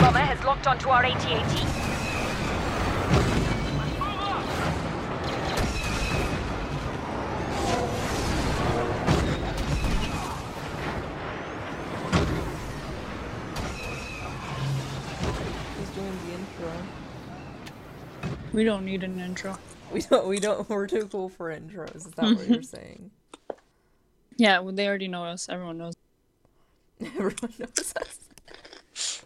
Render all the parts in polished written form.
bomber has locked onto our AT-AT. We don't need an intro. We don't. We're too cool for intros. Is that what you're saying? Yeah, well, they already know us. Everyone knows. Everyone knows us.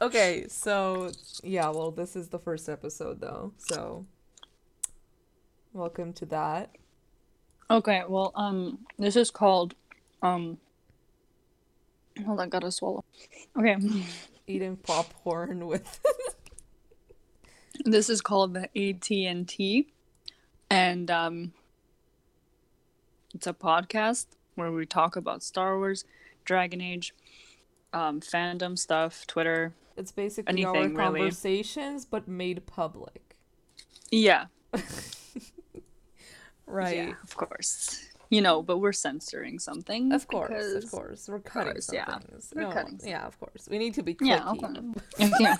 Okay, so yeah. Well, this is the first episode, though. So, welcome to that. Okay. Well, this is called. Hold on, gotta swallow. Okay. Eating popcorn with. This is called the AT&T, and it's a podcast where we talk about Star Wars, Dragon Age, fandom stuff, Twitter. It's basically anything, our conversations, really. But made public. Yeah. Right. Yeah, of course. You know, but we're censoring something. Of course, because... of course. We're cutting, of course, some, yeah, things. We're, no, cutting some. Yeah, of course. We need to be clicky. Yeah, okay. Yeah.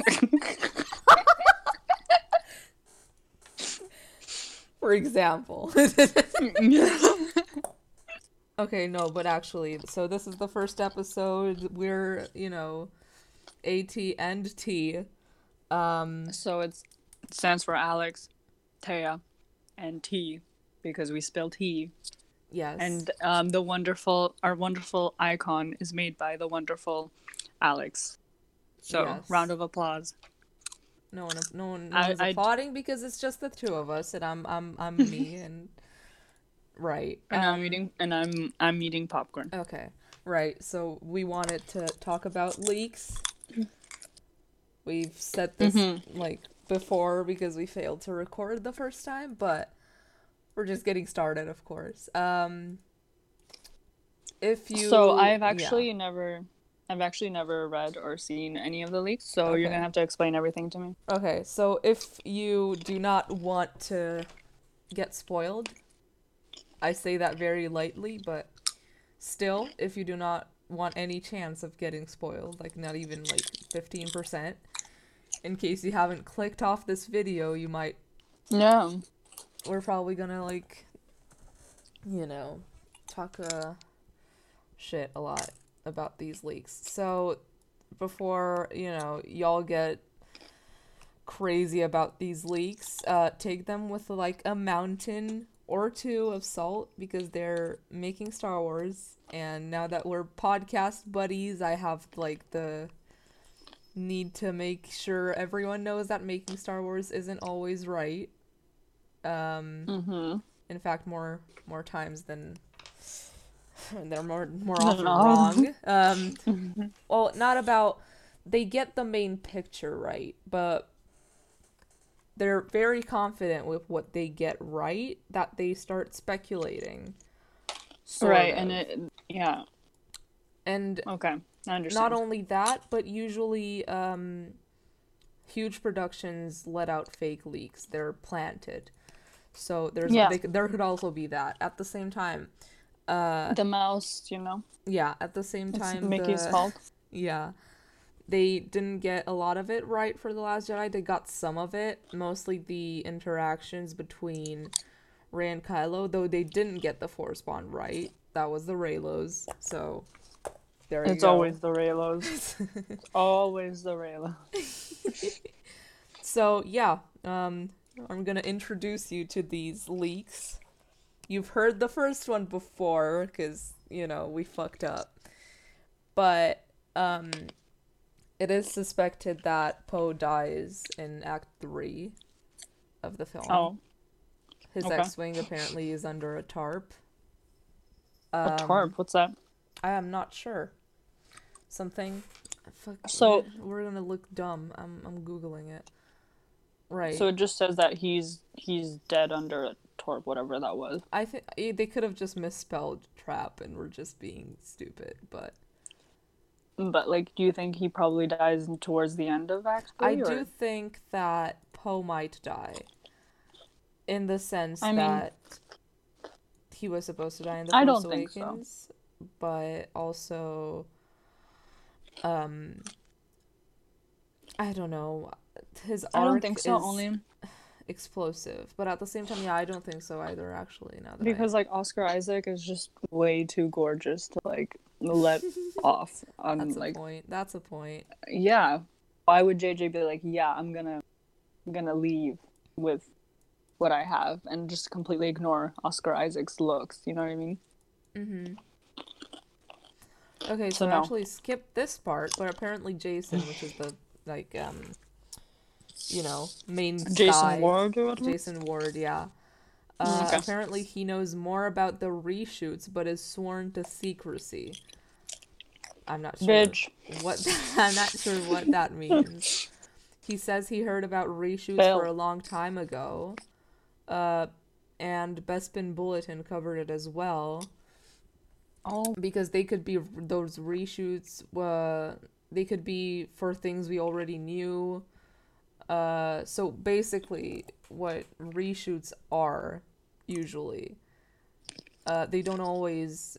For example. Okay, no, but actually, so this is the first episode. We're, you know, AT&T. So it stands for Alex, Taya, and T, because we spelled T. Yes. And our wonderful icon is made by the wonderful Alex. So, yes. Round of applause. No one's applauding because it's just the two of us, and I'm me, and right. And I'm eating popcorn. Okay, right. So we wanted to talk about leaks. We've said this before because we failed to record the first time, but we're just getting started, of course. I've actually never read or seen any of the leaks, so okay. You're going to have to explain everything to me. Okay, so if you do not want to get spoiled, I say that very lightly, but still, if you do not want any chance of getting spoiled, like not even like 15%, in case you haven't clicked off this video, you might... No. We're probably going to, like, you know, talk shit a lot about these leaks. So before, you know, y'all get crazy about these leaks, take them with like a mountain or two of salt, because they're making Star Wars, and now that we're podcast buddies, I have like the need to make sure everyone knows that making Star Wars isn't always right. In fact, more times than they're more often wrong. Well, not about... They get the main picture right, but they're very confident with what they get right that they start speculating. Right, of. And it... Yeah. And... Okay, I understand. Not only that, but usually huge productions let out fake leaks. They're planted. So there's there could also be that. At the same time... the mouse, you know. Yeah, at the same time, it's Mickey's fault. Yeah, they didn't get a lot of it right for The Last Jedi. They got some of it, mostly the interactions between Rey and Kylo. Though they didn't get the Force Bond right. That was the Reylos. So there you go. It's always the Reylos. It's always the Reylos. So yeah, I'm gonna introduce you to these leaks. You've heard the first one before, because, you know, we fucked up. But, it is suspected that Poe dies in Act 3 of the film. Oh. His X-wing apparently is under a tarp. A tarp? What's that? I am not sure. Something. Fuck. So... We're gonna look dumb. I'm Googling it. Right. So it just says that he's dead under a tarp, whatever that was. I think they could have just misspelled trap and were just being stupid, but... But, like, do you think he probably dies towards the end of Act 3? I do think that Poe might die. In the sense that he was supposed to die in The Force Awakens. I don't think so. But also... I don't know. His arc is explosive, but at the same time, yeah, I don't think so either. Actually, now that because Oscar Isaac is just way too gorgeous to let off. On, That's a point. Yeah, why would JJ be like, yeah, I'm gonna leave with what I have and just completely ignore Oscar Isaac's looks? You know what I mean? Mm-hmm. Okay, so I actually skipped this part, but apparently Jason, which is the main guy, Jason Ward, yeah. Apparently he knows more about the reshoots, but is sworn to secrecy. I'm not sure what that means. He says he heard about reshoots for a long time ago, and Bespin Bulletin covered it as well. Oh, because they could be those reshoots. They could be for things we already knew. So basically, what reshoots are usually, they don't always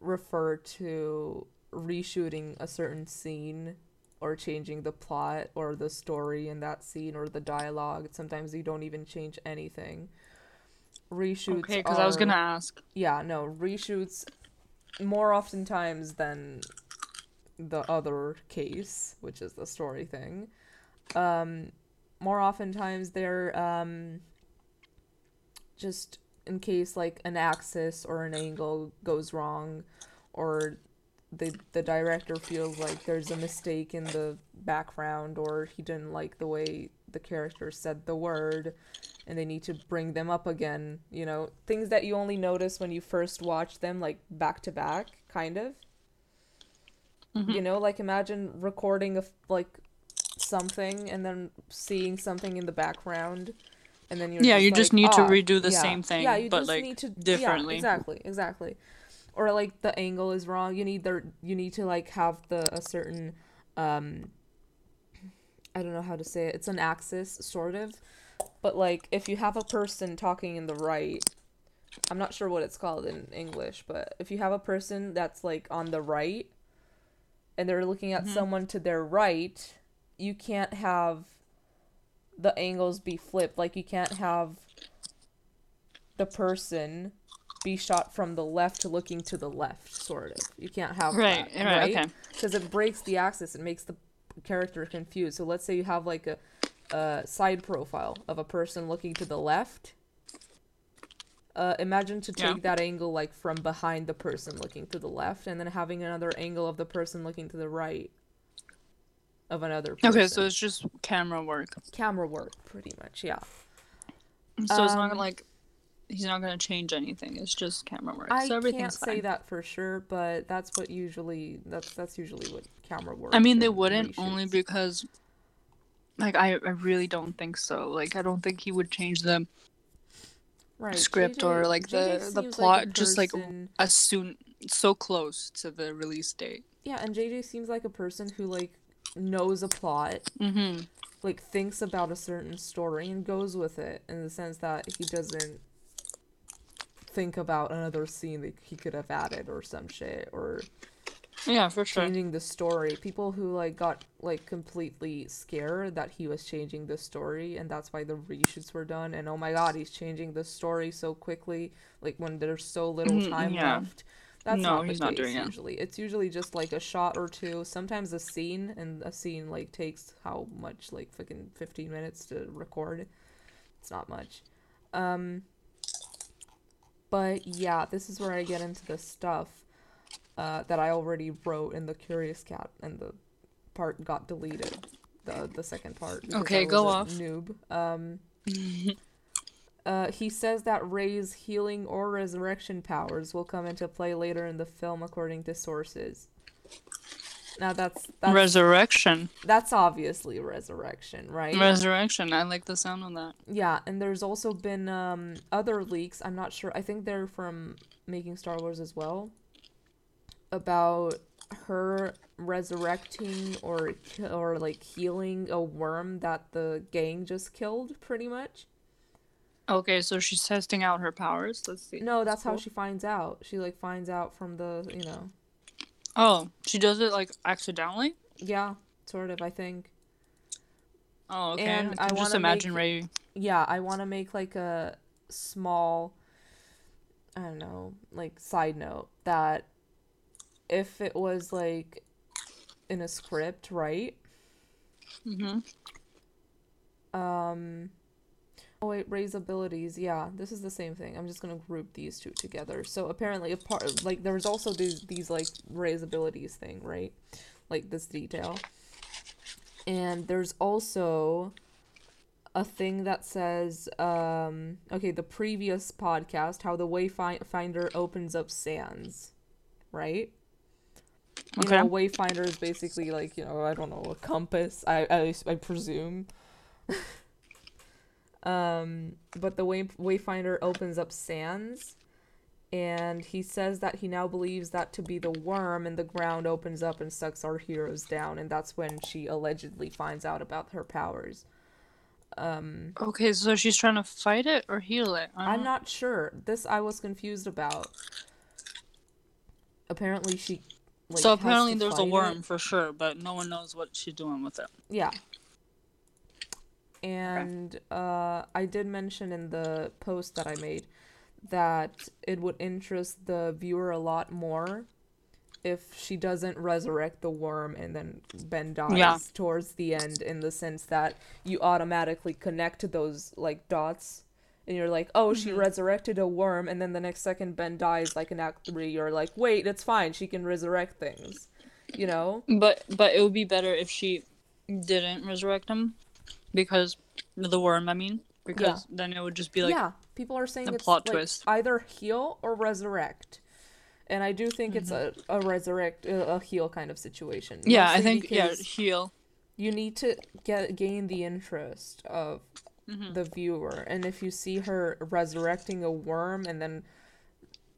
refer to reshooting a certain scene or changing the plot or the story in that scene or the dialogue. Sometimes they don't even change anything. Reshoots. Okay, because I was gonna ask. Yeah, no, reshoots more oftentimes than the other case, which is the story thing. More oftentimes they're just in case an axis or an angle goes wrong, or the director feels like there's a mistake in the background, or he didn't like the way the character said the word and they need to bring them up again, you know, things that you only notice when you first watch them, back to back, kind of. Mm-hmm. You know, imagine recording of something and then seeing something in the background, and then you just need to redo the same thing, but differently. Yeah, exactly. Or the angle is wrong. You need to have a certain I don't know how to say it. It's an axis, sort of. But, if you have a person talking in the right, I'm not sure what it's called in English, but if you have a person that's, on the right, and they're looking at mm-hmm. someone to their right, you can't have the angles be flipped. You can't have the person be shot from the left looking to the left, sort of. You can't have that. Right, okay. Because it breaks the axis. It makes the character confused. So let's say you have, a side profile of a person looking to the left. Imagine to take that angle from behind the person looking to the left, and then having another angle of the person looking to the right of another person. Okay, so it's just camera work pretty much. Yeah, so it's not he's not gonna change anything, it's just camera work. I so everything's can't fine. Say that for sure, but that's what usually that's usually what camera work. I mean, they wouldn't, only because I really don't think so. I don't think he would change the script or JJ the plot just as soon, so close to the release date. Yeah, and JJ seems like a person who knows a plot, mm-hmm. Thinks about a certain story and goes with it, in the sense that he doesn't think about another scene that he could have added or some shit, or yeah, for sure. Changing the story. People who got completely scared that he was changing the story, and that's why the reshoots were done. And oh my god, he's changing the story so quickly, when there's so little time left. That's not the case usually. It's usually just a shot or two, sometimes a scene, and a scene takes how much, fucking 15 minutes to record. It's not much. But yeah, this is where I get into the stuff that I already wrote in the Curious Cat, and the part got deleted, the second part. Okay, go off. Noob. He says that Rey's healing or resurrection powers will come into play later in the film, according to sources. Now that's resurrection. That's obviously resurrection, right? Resurrection. I like the sound of that. Yeah, and there's also been other leaks. I'm not sure. I think they're from Making Star Wars as well, about her resurrecting or healing a worm that the gang just killed, pretty much. Okay, so she's testing out her powers. Let's see. No, that's how she finds out. She finds out from the. Oh, she does it accidentally? Yeah. sort of, I think. Oh, okay. And I just imagine Rey. Yeah, I want to make, like, a small, I don't know, like, side note that if it was, like, in a script, right? Mm-hmm. Oh, wait, Rey's abilities. Yeah, this is the same thing. I'm just going to group these two together. So, apparently, a part, like, there's also these, like, Rey's abilities thing, right? Like, this detail. And there's also a thing that says, okay, the previous podcast, how the Wayfinder opens up sands, right? Okay. You know, Wayfinder is basically like, you know, I don't know, a compass, I presume. But the Wayfinder opens up sands, and he says that he now believes that to be the worm, and the ground opens up and sucks our heroes down, and that's when she allegedly finds out about her powers. Okay, so she's trying to fight it or heal it? I'm not sure. This I was confused about. Apparently she... like, so apparently there's a worm for sure, but no one knows what she's doing with it. Yeah. And I did mention in the post that I made that it would interest the viewer a lot more if she doesn't resurrect the worm and then Ben dies towards the end, in the sense that you automatically connect to those, like, dots, and you're like, oh, she resurrected a worm, and then the next second Ben dies, like in Act 3, you're like, wait, it's fine, she can resurrect things, you know? But it would be better if she didn't resurrect him, because, the worm, I mean, because then it would just be like... yeah. People are saying it's plot twist. Either heal or resurrect, and I do think it's a resurrect, a heal kind of situation. Yeah, mostly I think heal. You need to gain the interest of the viewer, and if you see her resurrecting a worm and then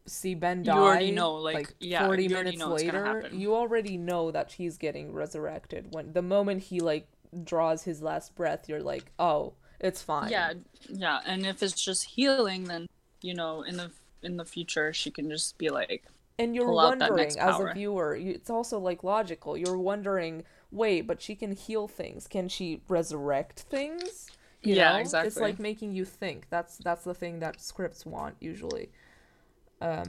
see Ben die, you already know, like 40 minutes later, you already know that he's getting resurrected. When the moment he, like, draws his last breath, you're like, oh, it's fine. Yeah, and if it's just healing, then, you know, in the future she can just be like, and you're wondering as a viewer, it's also, like, logical. You're wondering, wait, but she can heal things. Can she resurrect things? You know? Exactly. It's like making you think. That's the thing that scripts want usually, to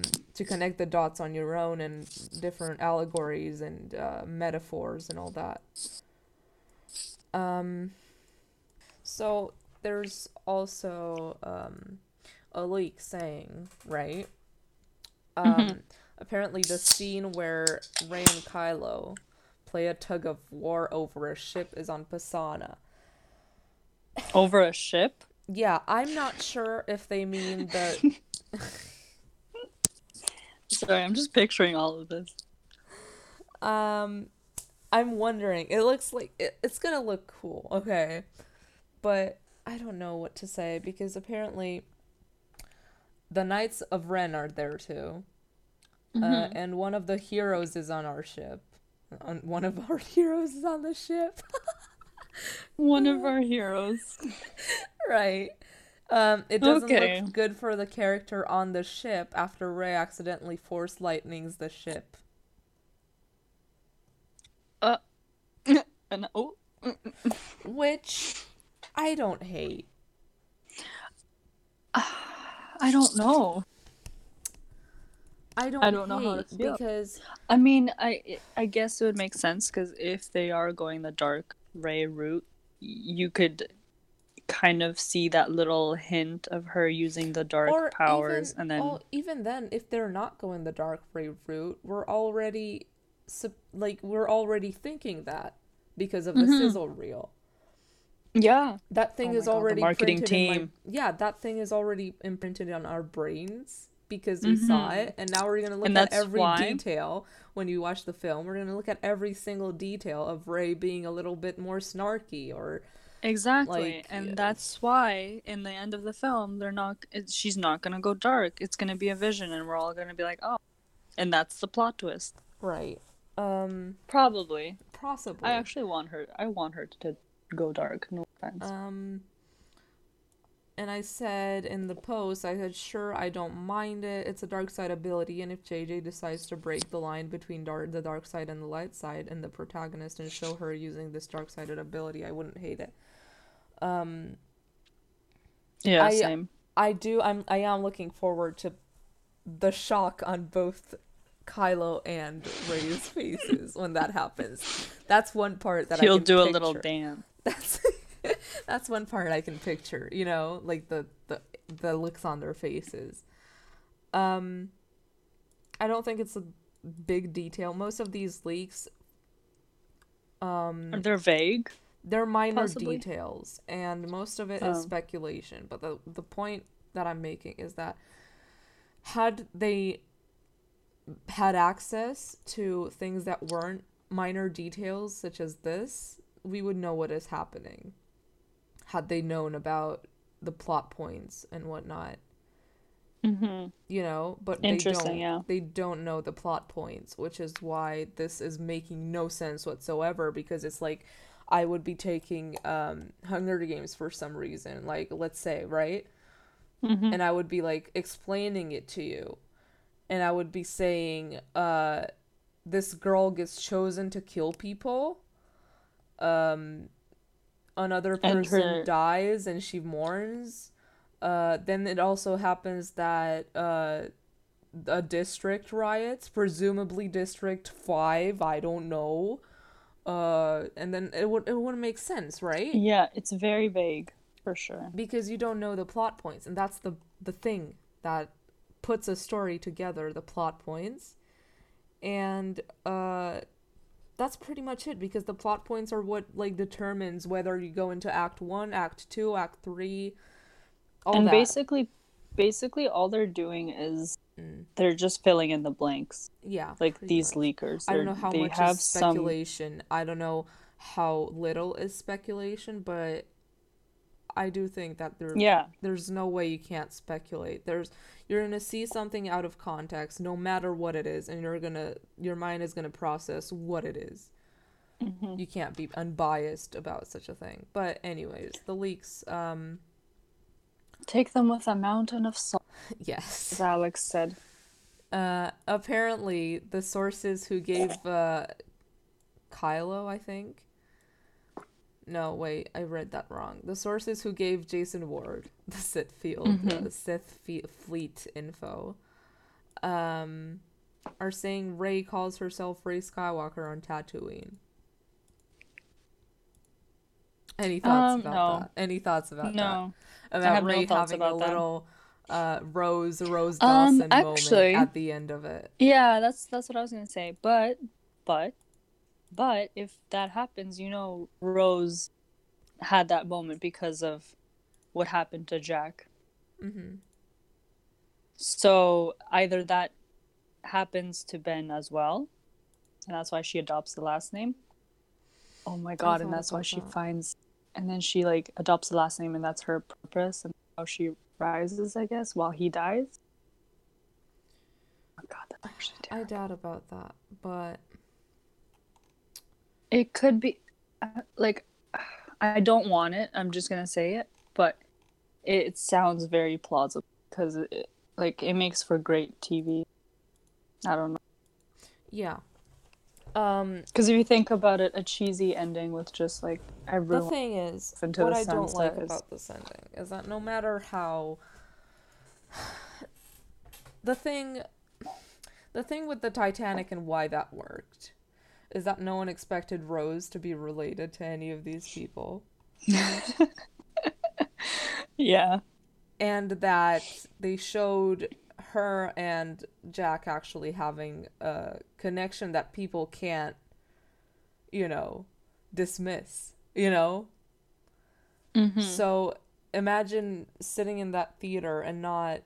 connect the dots on your own and different allegories and metaphors and all that. So there's also a leak saying, right? Apparently the scene where Rey and Kylo play a tug-of-war over a ship is on Pasaana. Over a ship? Yeah, I'm not sure if they mean the... Sorry, I'm just picturing all of this. I'm wondering. It looks like... It's gonna look cool, okay? But I don't know what to say, because apparently the Knights of Ren are there too. And one of the heroes is on our ship. One of our heroes is on the ship. One of our heroes. Right. It doesn't look good for the character on the ship after Rey accidentally force lightnings the ship. Which... I don't hate. I don't know. I don't know how to feel. Because I mean, I guess it would make sense, because if they are going the dark Rey route, you could kind of see that little hint of her using the dark powers, and then even then, if they're not going the dark Rey route, we're already thinking that because of the sizzle reel. Yeah, that thing is already marketing team. That thing is already imprinted on our brains because we saw it, and now we're gonna look at every detail. When you watch the film, we're gonna look at every single detail of Rey being a little bit more snarky, or that's why in the end of the film she's not gonna go dark. It's gonna be a vision, and we're all gonna be like, oh, and that's the plot twist, right? Possibly. I actually want her to go dark, no offense. And I said in the post, I said, sure, I don't mind it. It's a dark side ability, and if JJ decides to break the line between the dark side and the light side and the protagonist and show her using this dark-sided ability, I wouldn't hate it. Yeah, same. I am looking forward to the shock on both Kylo and Rey's faces when that happens. That's one part that I can picture. He'll do a little dance. That's one part I can picture, you know, like the looks on their faces. I don't think it's a big detail. Most of these leaks, they're vague. They're minor possibly. Details, and most of it is speculation. But the point that I'm making is that had they had access to things that weren't minor details such as this, we would know what is happening. Had they known about the plot points and whatnot, mm-hmm. you know, but they don't know the plot points, which is why this is making no sense whatsoever. Because it's like I would be taking Hunger Games for some reason, like let's say, right, mm-hmm. and I would be like explaining it to you, and I would be saying, this girl gets chosen to kill people, another person dies and she mourns. Then it also happens that a district riots, presumably District 5, I don't know. And then it wouldn't make sense, right? Yeah, it's very vague, for sure. Because you don't know the plot points, and that's the thing that puts a story together, the plot points. And that's pretty much it, because the plot points are what like determines whether you go into Act 1, Act 2, Act 3, all that. And basically all they're doing is they're just filling in the blanks. Yeah. Like these much. Leakers. I don't know how much is speculation. I don't know how little is speculation, but I do think that there's no way you can't speculate. You're going to see something out of context, no matter what it is, and your mind is going to process what it is. Mm-hmm. You can't be unbiased about such a thing. But anyways, the leaks, take them with a mountain of salt. Yes. As Alex said. Apparently, the sources who gave Kylo, I think. No, wait, I read that wrong. The sources who gave Jason Ward the Sith field, mm-hmm. the Sith fleet info, are saying Rey calls herself Rey Skywalker on Tatooine. Any thoughts about that? Any thoughts about that? About Rey having a little Rose Dawson moment at the end of it. Yeah, that's what I was gonna say. But if that happens, you know, Rose had that moment because of what happened to Jack. Mm-hmm. So either that happens to Ben as well, and that's why she adopts the last name. Oh my god, and that's why she finds... And then she, like, adopts the last name, and that's her purpose, and how she rises, I guess, while he dies. Oh god, that's actually terrible. I doubt about that, but... It could be, like, I don't want it, I'm just gonna say it, but it sounds very plausible, because, it makes for great TV. I don't know. Yeah. Because if you think about it, a cheesy ending with just, like, everyone... The thing is, what I don't like about this ending is that no matter how... The thing with the Titanic and why that worked... is that no one expected Rose to be related to any of these people. Yeah. And that they showed her and Jack actually having a connection that people can't, you know, dismiss, you know? Mm-hmm. So imagine sitting in that theater and not,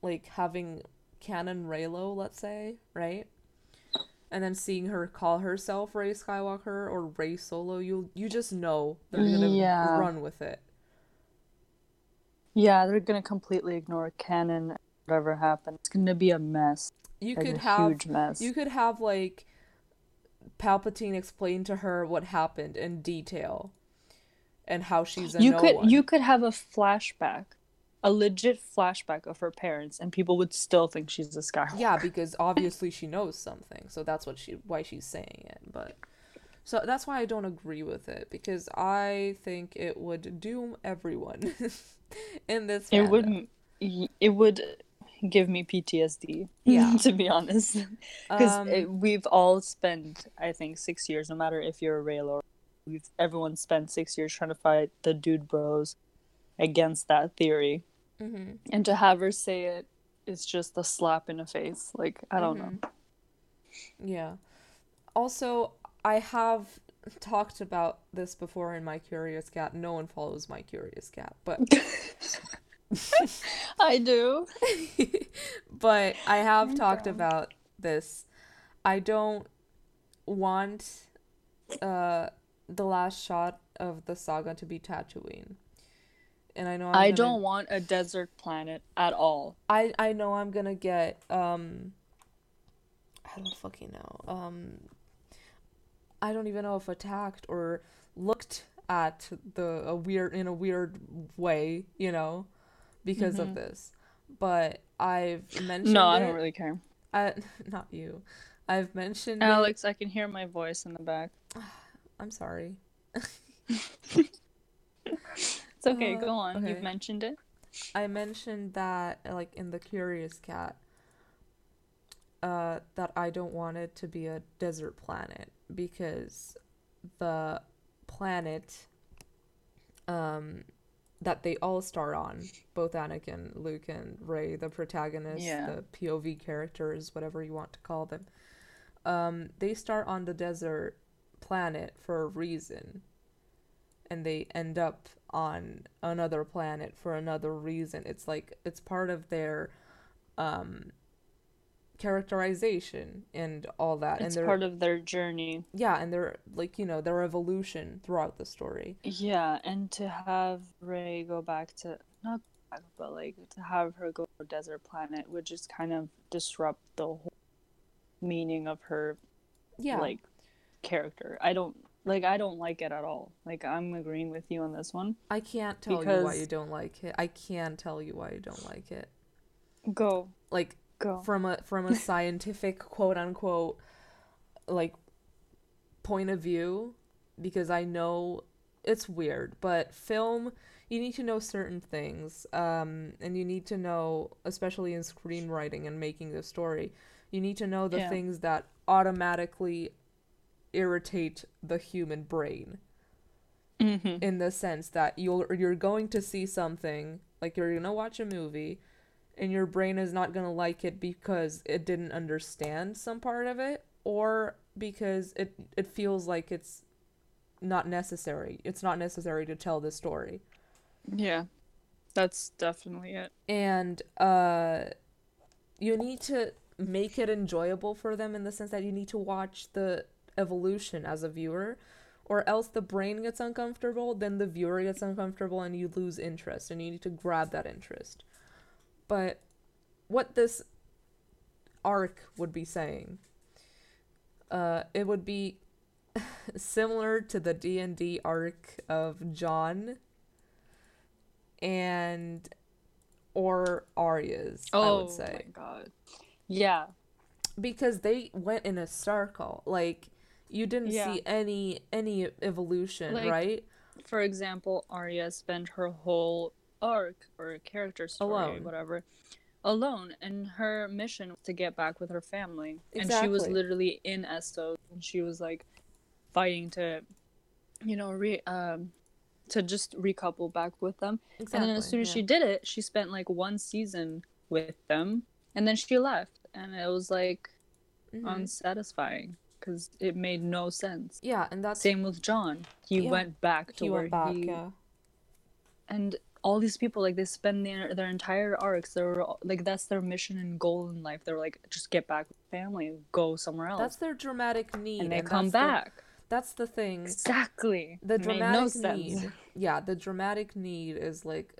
like, having Canon Reylo, let's say, right? And then seeing her call herself Rey Skywalker or Rey Solo, you just know they're gonna run with it. Yeah, they're gonna completely ignore canon. Whatever happens, it's gonna be a mess. Huge mess. You could have like Palpatine explain to her what happened in detail, and how she's a no one. You could have a flashback a legit flashback of her parents, and people would still think she's a Skywalker. Yeah, because obviously she knows something, so that's what why she's saying it. But so that's why I don't agree with it, because I think it would doom everyone in this. It wouldn't. It would give me PTSD. Yeah, to be honest, because we've all spent, I think, 6 years. No matter if you're a Reylo, everyone spent 6 years trying to fight the dude bros against that theory. Mm-hmm. And to have her say it is just a slap in the face. Like, I don't know. Yeah. Also, I have talked about this before in My Curious Cat. No one follows My Curious Cat, but... I do. But I have talked about this. I don't want the last shot of the saga to be Tatooine. And I know don't want a desert planet at all. I know I'm gonna get I don't fucking know. I don't even know if attacked or looked at in a weird way, you know, because of this. But I've mentioned I don't really care. Not you. I've mentioned Alex, I can hear my voice in the back. I'm sorry. It's okay, go on. Okay. You've mentioned it. I mentioned that, like, in The Curious Cat, that I don't want it to be a desert planet, because the planet that they all star on, both Anakin, Luke, and Rey, the protagonists, the POV characters, whatever you want to call them, they star on the desert planet for a reason. And they end up on another planet for another reason. It's like, it's part of their characterization and all that. It's part of their journey. Yeah, and their, like, you know, their evolution throughout the story. Yeah, and to have Rey go back to, to have her go to a desert planet would just kind of disrupt the whole meaning of her, like, character. I don't like it at all. Like, I'm agreeing with you on this one. I can't tell you why you don't like it. I can tell you why you don't like it. Go. Like, from a scientific, quote-unquote, like, point of view, because I know it's weird, but film, you need to know certain things, and you need to know, especially in screenwriting and making the story, you need to know the things that automatically irritate the human brain, in the sense that you're going to see something, like, you're gonna watch a movie and your brain is not gonna like it because it didn't understand some part of it, or because it feels like it's not necessary. It's not necessary to tell this story. Yeah, that's definitely it. And you need to make it enjoyable for them, in the sense that you need to watch the evolution as a viewer, or else the brain gets uncomfortable, then the viewer gets uncomfortable, and you lose interest, and you need to grab that interest. But what this arc would be saying, it would be similar to the D&D arc of John and or Arya's, I would say. Oh my god. Yeah. Because they went in a circle, like, you didn't see any evolution, like, right? For example, Arya spent her whole arc or character story, alone, and her mission was to get back with her family. Exactly. And she was literally in Essos, and she was, like, fighting to, you know, to just recouple back with them. Exactly. And then as soon as she did it, she spent, like, one season with them, and then she left, and it was, like, unsatisfying. Because it made no sense. Yeah, and that's... Same with John. He went back to where he... Yeah. And all these people, like, they spend their entire arcs. They're, like, that's their mission and goal in life. They're like, just get back with family and go somewhere else. That's their dramatic need. And they come back. That's the thing. Exactly. The dramatic need. Yeah, the dramatic need is, like,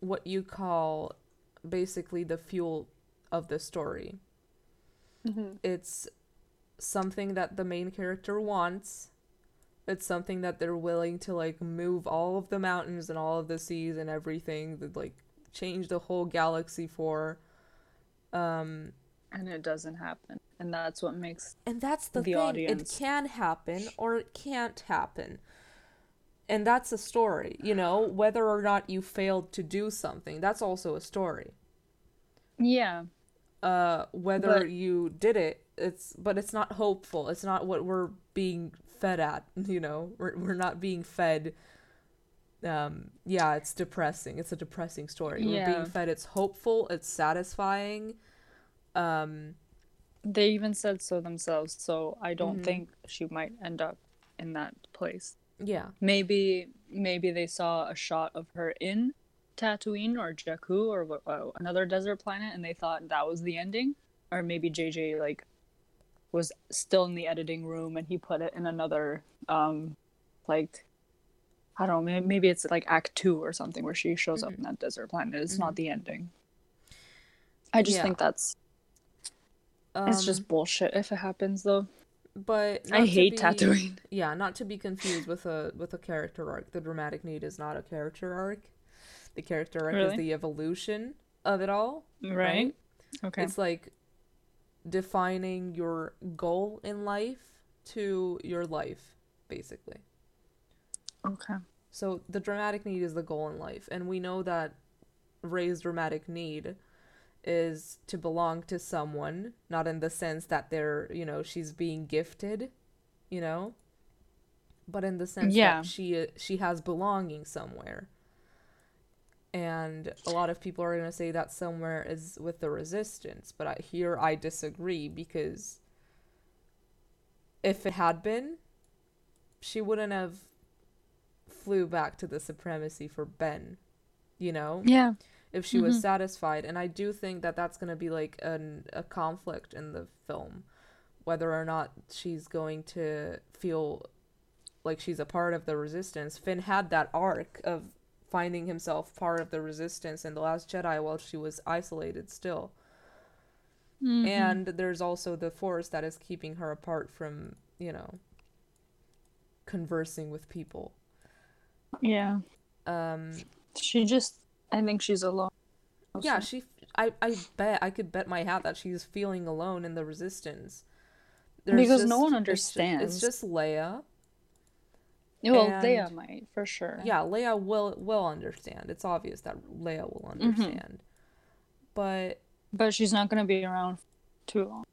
what you call basically the fuel of the story. Mm-hmm. It's... something that the main character wants. It's something that they're willing to, like, move all of the mountains and all of the seas and everything, that, like, change the whole galaxy for. And it doesn't happen. And that's what makes and that's the thing. Audience. It can happen or it can't happen. And that's a story, you know, whether or not you failed to do something. That's also a story. Yeah. Whether you did it, it's not hopeful. It's not what we're being fed at, you know. We're not being fed. It's depressing. It's a depressing story. Yeah. We're being fed. It's hopeful. It's satisfying. They even said so themselves. So I don't think she might end up in that place. Yeah. Maybe they saw a shot of her in Tatooine or Jakku or another desert planet, and they thought that was the ending. Or maybe JJ was still in the editing room and he put it in another I don't know, maybe it's Act 2 or something where she shows up in that desert planet. It's not the ending. I just think that's it's just bullshit if it happens though. But I hate Tatooine. Yeah, not to be confused with a character arc. The dramatic need is not a character arc. The character arc is the evolution of it all. Right? Okay. It's defining your goal in life to your life, basically. Okay. So the dramatic need is the goal in life. And we know that Rey's dramatic need is to belong to someone, not in the sense that they're, you know, she's being gifted, you know, but in the sense that she has belonging somewhere. And a lot of people are going to say that somewhere is with the Resistance, but I disagree, because if it had been, she wouldn't have flew back to the Supremacy for Ben, you know? Yeah. If she was satisfied. And I do think that that's going to be a conflict in the film, whether or not she's going to feel like she's a part of the Resistance. Finn had that arc of finding himself part of the Resistance in The Last Jedi while she was isolated still. Mm-hmm. And there's also the Force that is keeping her apart from, you know, conversing with people. Yeah. She just, I think she's alone. Also. Yeah, I could bet my hat that she's feeling alone in the Resistance. No one understands. It's just Leia. Well, Leia might, for sure. Yeah, Leia will understand. It's obvious that Leia will understand. Mm-hmm. But she's not going to be around too long.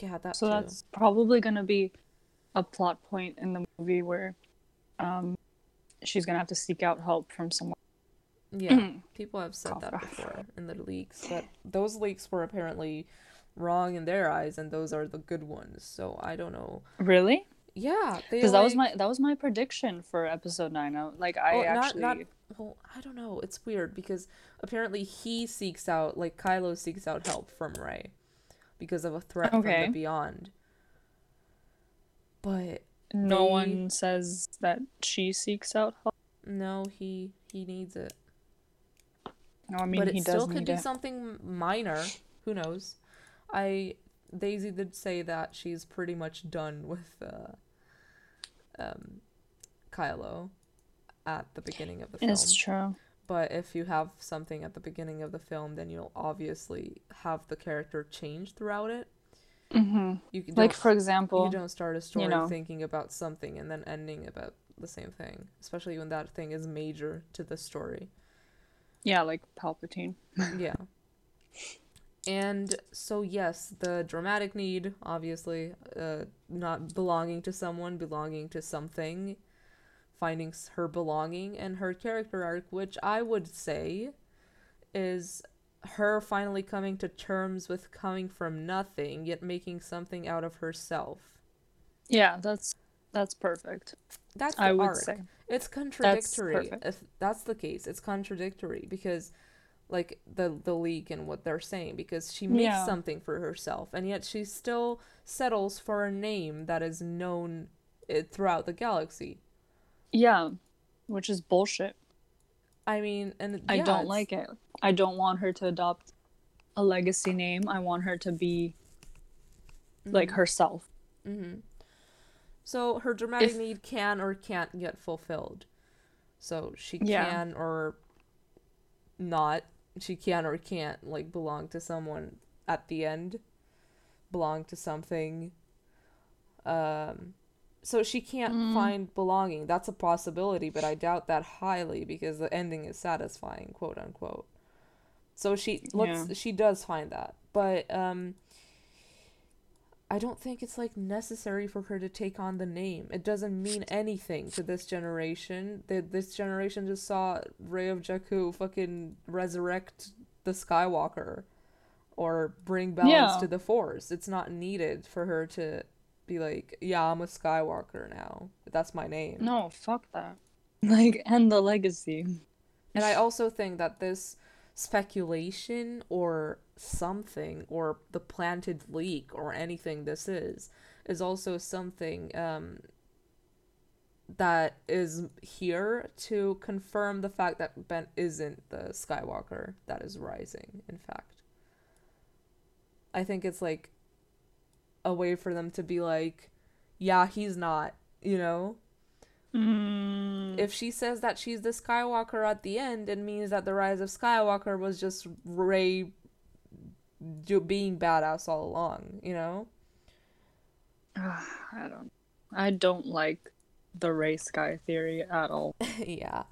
Yeah, that's probably going to be a plot point in the movie where she's going to have to seek out help from someone. Yeah, people have said that before in the leaks. But those leaks were apparently wrong in their eyes, and those are the good ones. So I don't know. Really? Yeah, because that was my prediction for episode 9. I don't know. It's weird because apparently he seeks out Kylo seeks out help from Rey because of a threat from the beyond. But no one says that she seeks out help. No, he needs it. No, I mean but he it does still could be it. Something minor. Who knows? Daisy did say that she's pretty much done with Kylo at the beginning of the film. It's true. But if you have something at the beginning of the film, then you'll obviously have the character change throughout it. Mm-hmm. You for example, you don't start a story thinking about something and then ending about the same thing, especially when that thing is major to the story. Yeah, like Palpatine. Yeah. And so, yes, the dramatic need, obviously, not belonging to someone, belonging to something, finding her belonging, and her character arc, which I would say is her finally coming to terms with coming from nothing, yet making something out of herself. Yeah, that's perfect. That's the arc. Say. It's contradictory. If that's the case, it's contradictory because... the leak and what they're saying, because she makes something for herself, and yet she still settles for a name that is known throughout the galaxy. Yeah, which is bullshit. I mean, and I don't like it. I don't want her to adopt a legacy name. I want her to be herself. Mm-hmm. So her dramatic need can or can't get fulfilled. So she can or not she can or can't, like, belong to someone at the end, belong to something. So she can't find belonging. That's a possibility, but I doubt that highly because the ending is satisfying, quote unquote. So she does find that, but I don't think it's, like, necessary for her to take on the name. It doesn't mean anything to this generation. This generation just saw Rey of Jakku fucking resurrect the Skywalker or bring balance to the Force. It's not needed for her to be like, yeah, I'm a Skywalker now. That's my name. No, fuck that. Like, end the legacy. And I also think that this speculation or something or the planted leak or anything this is also something that is here to confirm the fact that Ben isn't the Skywalker that is rising. In fact, I think it's, like, a way for them to be like, yeah, he's not, you know? If she says that she's the Skywalker at the end, it means that the Rise of Skywalker was just Rey being badass all along, you know? I don't like the Rey Sky theory at all. Yeah.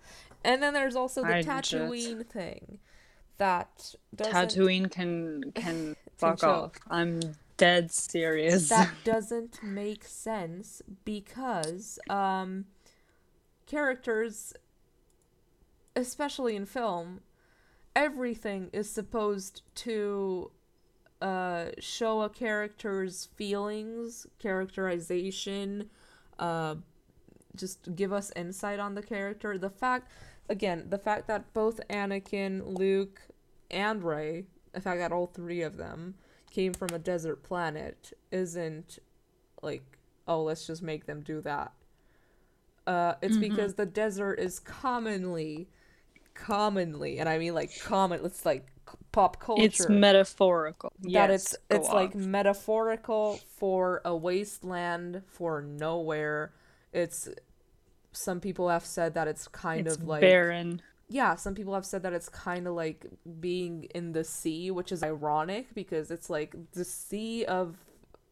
And then there's also the Tatooine thing. That Tatooine can fuck off. I'm dead serious. That doesn't make sense because characters, especially in film, everything is supposed to show a character's feelings, characterization, just give us insight on the character. The fact that both Anakin, Luke, and Rey, the fact that all three of them came from a desert planet isn't like, oh, let's just make them do that. It's because the desert is commonly, and I mean, like, common, it's like pop culture. It's metaphorical. Like metaphorical for a wasteland, for nowhere. It's, some people have said that it's kind of like barren. Yeah, some people have said that it's kind of like being in the sea, which is ironic because it's like the sea of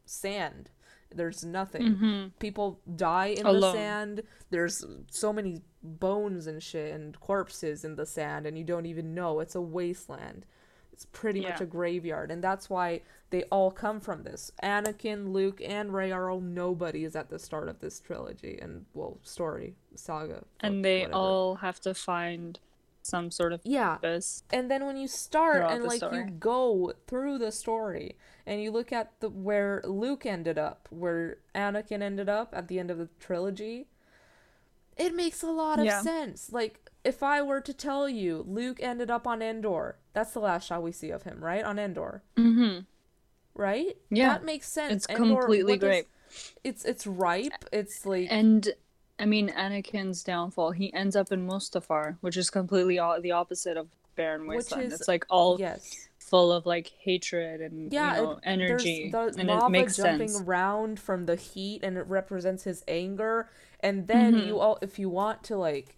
sand. There's nothing. People die in the sand. There's so many bones and shit and corpses in the sand, and you don't even know. It's a wasteland. It's pretty much a graveyard, and that's why they all come from this. Anakin, Luke, and Rey are all nobodies at the start of this trilogy and saga. And they all have to find some sort of purpose. And then when you start and you go through the story and you look at where Luke ended up, where Anakin ended up at the end of the trilogy, it makes a lot of sense. Like, if I were to tell you Luke ended up on Endor, that's the last shot we see of him, right? On Endor. Right? Yeah. That makes sense. It's Endor, completely grape. It's ripe. It's like... And, I mean, Anakin's downfall, he ends up in Mustafar, which is completely the opposite of barren wasteland. It's like all full of, like, hatred and energy. And it makes sense. There's lava jumping around from the heat, and it represents his anger. And then you all, if you want to, like,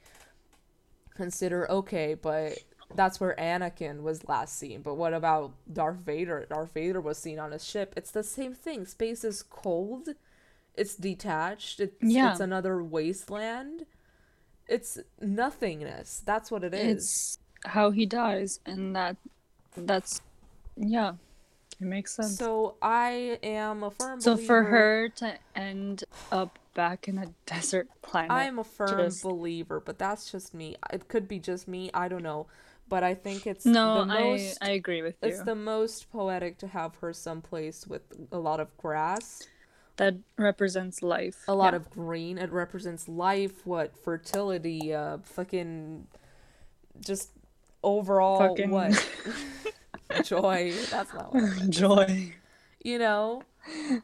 consider, okay, but that's where Anakin was last seen, but what about Darth Vader? Darth Vader was seen on a ship. It's the same thing. Space is cold. It's detached. It's another wasteland. It's nothingness. That's what it is. It's how he dies, and that's it makes sense. So I am a firm believer. So for her to end up back in a desert planet, I am a firm believer, but that's just me. It could be just me. I don't know. But I think it's I agree with you. It's the most poetic to have her someplace with a lot of grass. That represents life. A lot of green. It represents life, fertility, fucking just overall fucking... what? Joy. That's not what it is. Joy. You know?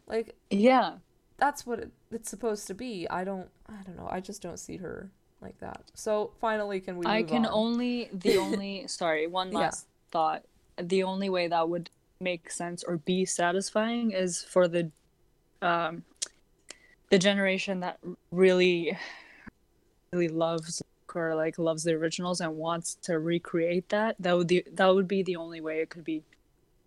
Like, yeah. That's what it's supposed to be. I don't know. I just don't see her like that. So finally, can we one last thought. The only way that would make sense or be satisfying is for the generation that really, really loves or like loves the originals and wants to recreate that, that would be the only way it could be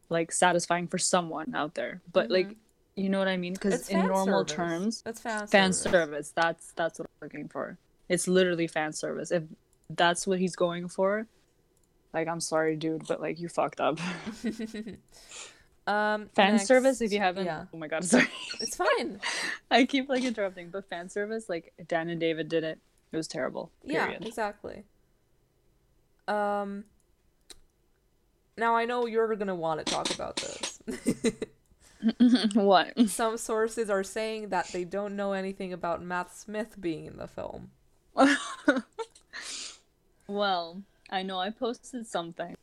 like satisfying for someone out there. But mm-hmm. like, you know what I mean? Because in normal service. Terms, that's fan service. That's what I'm looking for. It's literally fan service. If that's what he's going for, like, I'm sorry, dude, but like, you fucked up. Fan service, if you haven't, yeah. Oh my god, sorry. It's fine. I keep like interrupting, but fan service, like Dan and David did it. It was terrible. Period. Yeah, exactly. Now I know you're gonna want to talk about this. What? Some sources are saying that they don't know anything about Matt Smith being in the film. Well, I know I posted something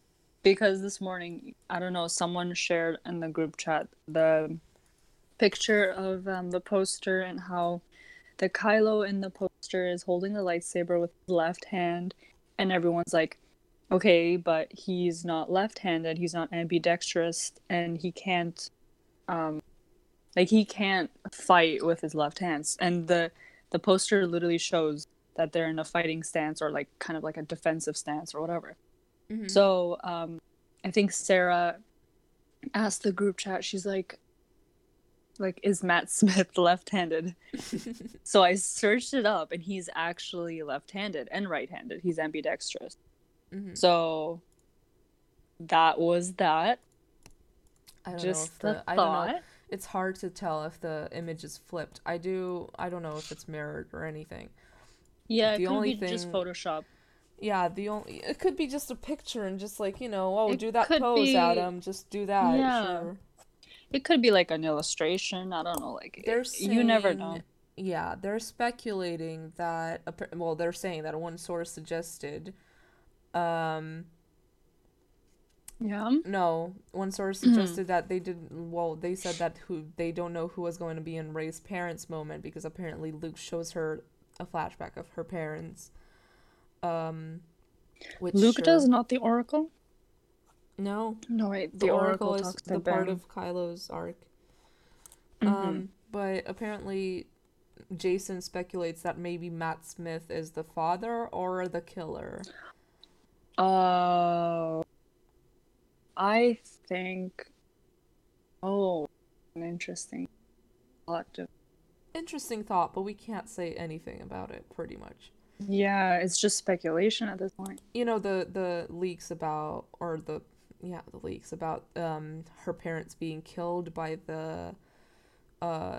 because this morning, I don't know, someone shared in the group chat the picture of the poster and how the Kylo in the poster is holding the lightsaber with his left hand, and everyone's like, okay, but he's not left-handed, he's not ambidextrous, and he can't fight with his left hands. And the poster literally shows that they're in a fighting stance or like kind of like a defensive stance or whatever. Mm-hmm. So I think Sarah asked the group chat, she's like, is Matt Smith left-handed? So I searched it up and he's actually left-handed and right-handed. He's ambidextrous. Mm-hmm. So that was that. I don't know. It's hard to tell if the image is flipped. I don't know if it's mirrored or anything. Yeah, it could be just Photoshop. Yeah, it could be just a picture and just like, you know, do that pose, Adam. Just do that. Yeah. Sure. It could be like an illustration. I don't know. Like you never know. Yeah, they're speculating that. Well, they're saying that one source suggested. One source suggested that they didn't. Well, they said that they don't know who was going to be in Rey's parents' moment because apparently Luke shows her a flashback of her parents. Luke does not the Oracle. No, wait. The Oracle is the part of Kylo's arc. Mm-hmm. But apparently, Jason speculates that maybe Matt Smith is the father or the killer. I think. Oh, an interesting thought. Interesting thought, but we can't say anything about it, pretty much. Yeah, it's just speculation at this point. You know, the leaks about her parents being killed by the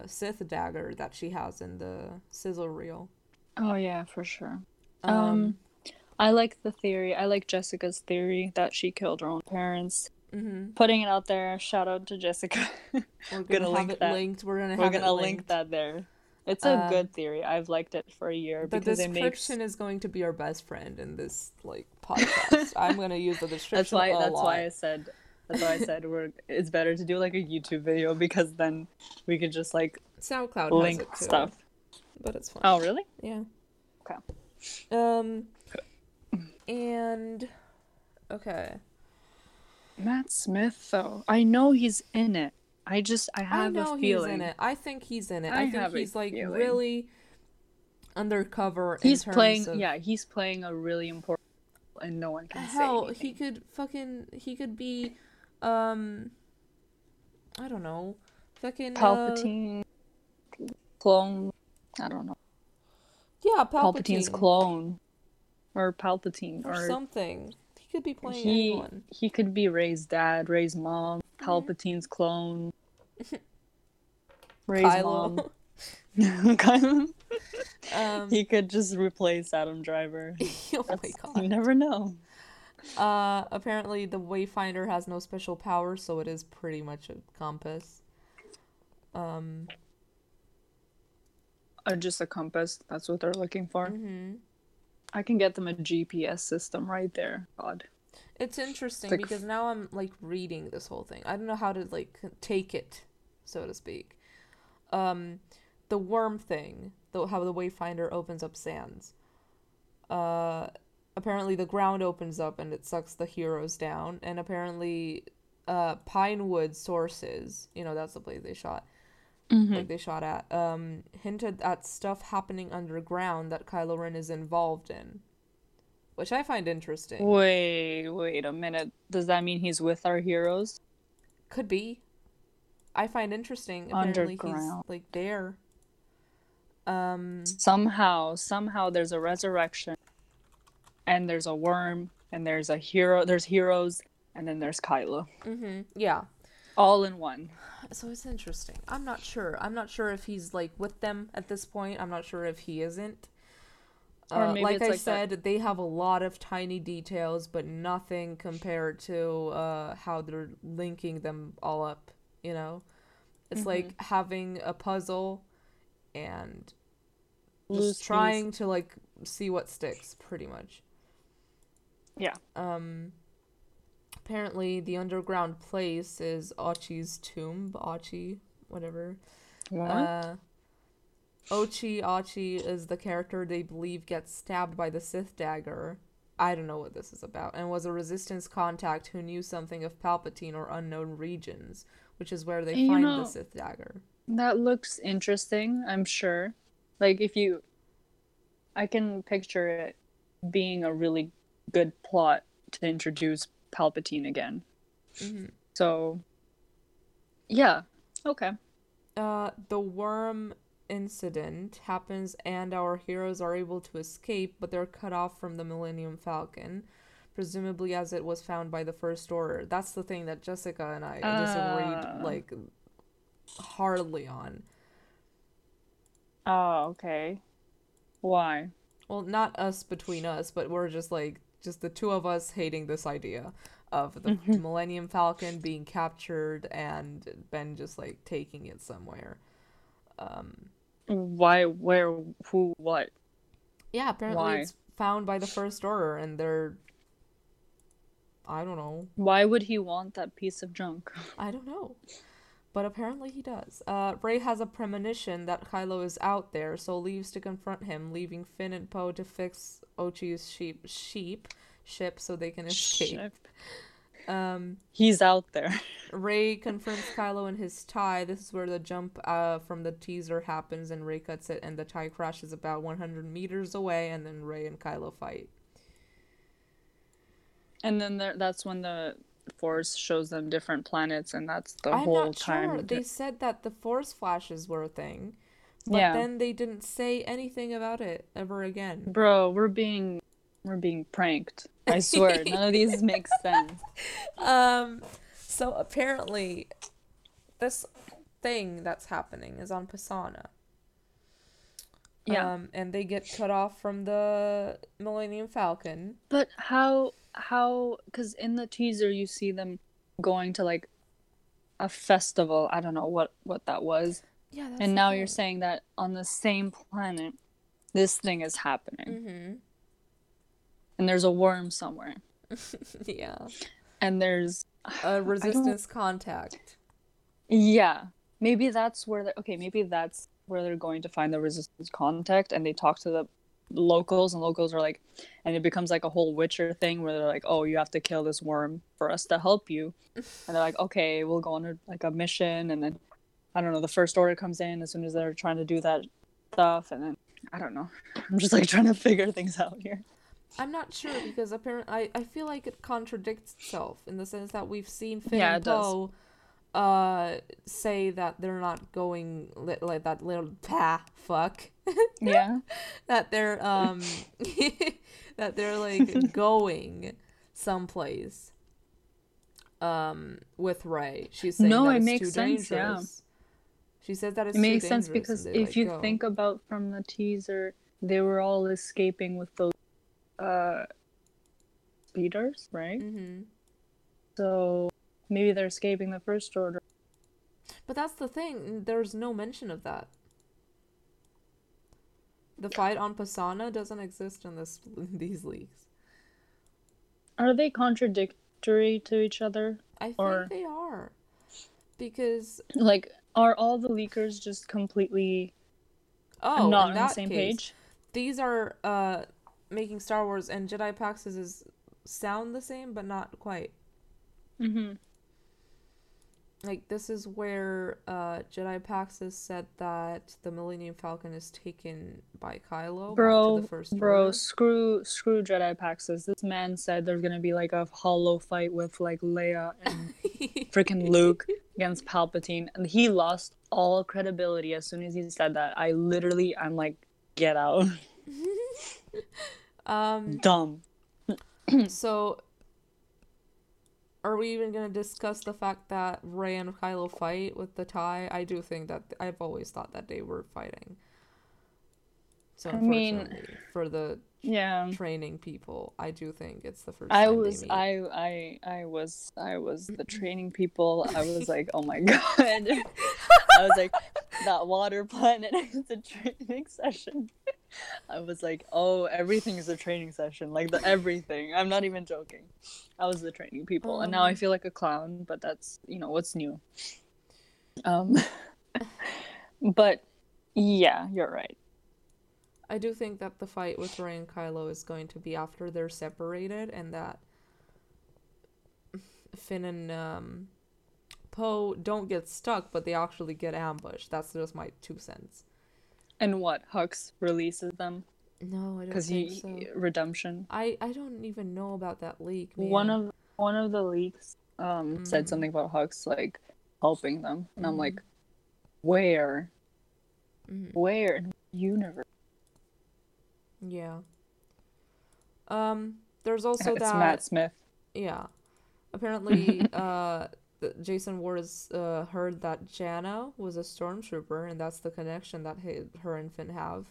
Sith dagger that she has in the sizzle reel. Oh yeah, for sure. I like the theory. I like Jessica's theory that she killed her own parents. Mm-hmm. Putting it out there. Shout out to Jessica. We're gonna link that there. It's a good theory. I've liked it for a year. The description is going to be our best friend in this like podcast. I'm gonna use the description. That's why I said it's better to do like a YouTube video because then we could just like SoundCloud link has it too, stuff. But it's fine. Oh really? Yeah. Okay. And okay. Matt Smith, though, I know he's in it. I have a feeling. I think he's in it. I think he's really undercover. He's playing a really important role, and no one can say anything. He could be I don't know, fucking Palpatine clone. I don't know. Yeah, Palpatine's clone, or Palpatine, or something. Could be playing anyone. He could be Rey's dad, Rey's mom, Palpatine's clone, Rey's Kylo. Mom. Kylo. He could just replace Adam Driver. Oh my god! You never know. Apparently the Wayfinder has no special powers, so it is pretty much a compass. Just a compass. That's what they're looking for. Mm-hmm. I can get them a GPS system right there. God. It's interesting because now I'm like reading this whole thing. I don't know how to like take it, so to speak. The worm thing, how the Wayfinder opens up sands. Apparently the ground opens up and it sucks the heroes down. And apparently Pinewood sources, you know, that's the place they shot. Mm-hmm. Like they shot at, hinted at stuff happening underground that Kylo Ren is involved in. which I find interesting. Wait a minute. Does that mean he's with our heroes? Could be. I find interesting. Apparently he's like there. Somehow there's a resurrection, and there's a worm, and there's a hero. There's heroes, and then there's Kylo. Mm-hmm. Yeah. All in one. So it's interesting. I'm not sure if he's, like, with them at this point. I'm not sure if he isn't. Or maybe like I said, they have a lot of tiny details, but nothing compared to how they're linking them all up, you know? It's like having a puzzle and just trying to, like, see what sticks, pretty much. Yeah. Apparently, the underground place is Ochi's tomb. Ochi, whatever. What? Ochi is the character they believe gets stabbed by the Sith dagger. I don't know what this is about. And was a Resistance contact who knew something of Palpatine or unknown regions, which is where they find the Sith dagger. That looks interesting, I'm sure. Like, I can picture it being a really good plot to introduce Palpatine again. Mm-hmm. So, yeah. Okay. The worm incident happens and our heroes are able to escape, but they're cut off from the Millennium Falcon, presumably as it was found by the First Order. That's the thing that Jessica and I disagreed, like, hardly on. Oh, okay. Why? Well, not us between us, but we're just like, just the two of us hating this idea of the Millennium Falcon being captured and Ben just, like, taking it somewhere. Why, where, who, what? Yeah, apparently it's found by the First Order, and they're... I don't know. Why would he want that piece of junk? I don't know. But apparently he does. Rey has a premonition that Kylo is out there, so leaves to confront him, leaving Finn and Poe to fix Ochi's ship so they can escape. He's out there. Rey confronts Kylo in his tie. This is where the jump from the teaser happens, and Rey cuts it, and the tie crashes about 100 meters away, and then Rey and Kylo fight. And then that's when the Force shows them different planets, and that's the whole time. I'm not sure. They said that the Force flashes were a thing, but then they didn't say anything about it ever again. Bro, we're being pranked. I swear, none of these make sense. So apparently, this thing that's happening is on Pasaana. Yeah. And they get cut off from the Millennium Falcon. But how? Because in the teaser you see them going to, like, a festival. I don't know what that was. Yeah. That's and now you're saying that on the same planet, this thing is happening. Mm-hmm. And there's a worm somewhere. Yeah. And there's a Resistance contact. Yeah. Maybe that's where they're going to find the Resistance contact, and they talk to the locals, and locals are like, and it becomes like a whole Witcher thing where they're like, oh, you have to kill this worm for us to help you. And they're like, okay, we'll go on like a mission, and then I don't know, the First Order comes in as soon as they're trying to do that stuff, and then I don't know. I'm just like trying to figure things out here. I'm not sure, because apparently I feel like it contradicts itself in the sense that we've seen Finn and Poe say that they're not going like that little fuck. Yeah. That they're that they're like going someplace with Rey. She's saying that it makes sense. Yeah. She says that it's too dangerous. It makes sense because if you think about from the teaser, they were all escaping with those leaders, right? Mm-hmm. So maybe they're escaping the First Order. But that's the thing. There's no mention of that. The fight on Pasaana doesn't exist in these leaks. Are they contradictory to each other? I think they are. Because... Like, are all the leakers just completely not on the same page? These are... Making Star Wars and Jedi Paxis sound the same, but not quite. Mm-hmm. like, this is where Jedi Paxis said that the Millennium Falcon is taken by Kylo back to the First Order. Bro, screw Jedi Paxis. This man said there's gonna be, like, a hollow fight with, like, Leia and freaking Luke against Palpatine. And he lost all credibility as soon as he said that. I'm like, get out. Dumb. So... are we even going to discuss the fact that Rey and Kylo fight with the tie? I do think that... I've always thought that they were fighting. So, unfortunately, for the training people, I do think it's the first time they meet. I was the training people. I was like, oh my god. I was like, that water planet is a training session. I was like, oh, everything is a training session. Like, the everything. I'm not even joking. I was the training people. And now I feel like a clown, but that's, you know, what's new. But, yeah, you're right. I do think that the fight with Rey and Kylo is going to be after they're separated, and that Finn and Poe don't get stuck, but they actually get ambushed. That's just my 2 cents. And what? Hux releases them? No, I don't think so. Because redemption. I don't even know about that leak, man. One of the leaks said something about Hux, like, helping them. And I'm like, where? Where in the universe? Yeah. There's also it's that... it's Matt Smith. Yeah. Apparently, Jason Ward has heard that Janna was a stormtrooper, and that's the connection that her and Finn have.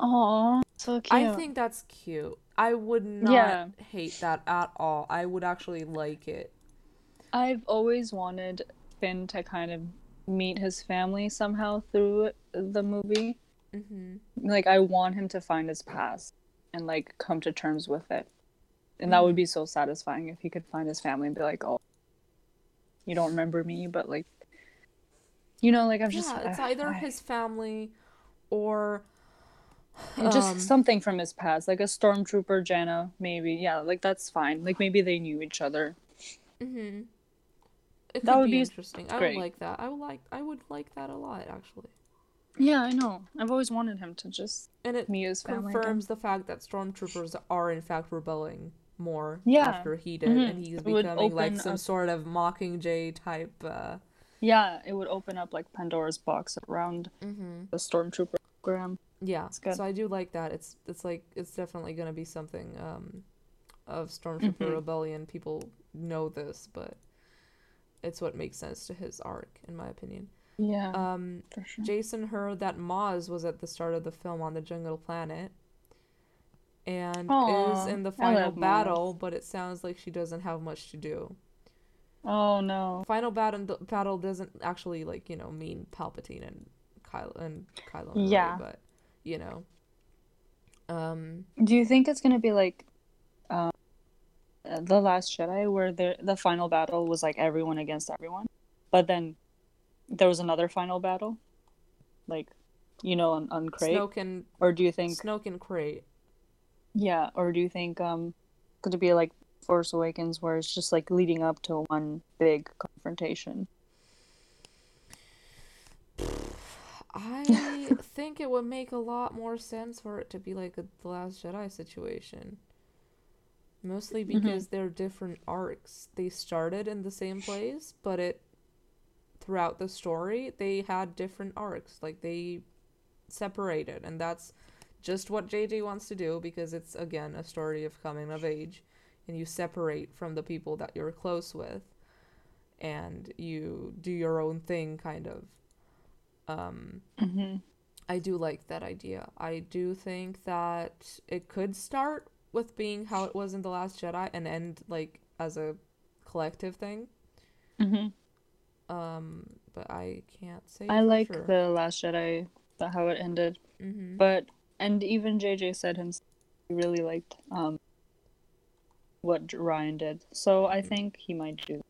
Aww, so cute. I think that's cute. I would not hate that at all. I would actually like it. I've always wanted Finn to kind of meet his family somehow through the movie. Mm-hmm. Like, I want him to find his past and, like, come to terms with it. And that would be so satisfying if he could find his family and be like, oh, you don't remember me, but, like, you know, like, I'm just... yeah, it's either his family or... just something from his past, like a stormtrooper, Janna, maybe. Yeah, like, that's fine. Like, maybe they knew each other. Mm-hmm. That would be interesting. Great. I would like that. I would like that a lot, actually. Yeah, I know. I've always wanted him to just meet his family. It confirms the fact that stormtroopers are, in fact, rebelling more after he did, and he's becoming like some sort of Mockingjay type it would open up like Pandora's box around the stormtrooper program. Yeah, so I do like that. It's like, it's definitely gonna be something of stormtrooper rebellion. People know this, but it's what makes sense to his arc, in my opinion. Yeah, for sure. Jason heard that Maz was at the start of the film on the jungle planet and is in the final battle, but it sounds like she doesn't have much to do. Oh no! Final battle doesn't actually, like, you know, mean Palpatine and Kylo. Yeah, but you know. Do you think it's gonna be like, The Last Jedi, where the final battle was like everyone against everyone, but then there was another final battle, like, you know, on Crate? Or do you think Snoke and Crate? Yeah, or do you think could it be like Force Awakens, where it's just like leading up to one big confrontation? I think it would make a lot more sense for it to be like The Last Jedi situation. Mostly because they're different arcs. They started in the same place, but throughout the story, they had different arcs. Like, they separated, and that's just what JJ wants to do, because it's, again, a story of coming of age, and you separate from the people that you're close with, and you do your own thing, kind of. I do like that idea. I do think that it could start with being how it was in The Last Jedi and end, like, as a collective thing. But I can't say I like sure. The Last Jedi, how it ended. But... and even JJ said himself he really liked what Ryan did. So I think he might do that.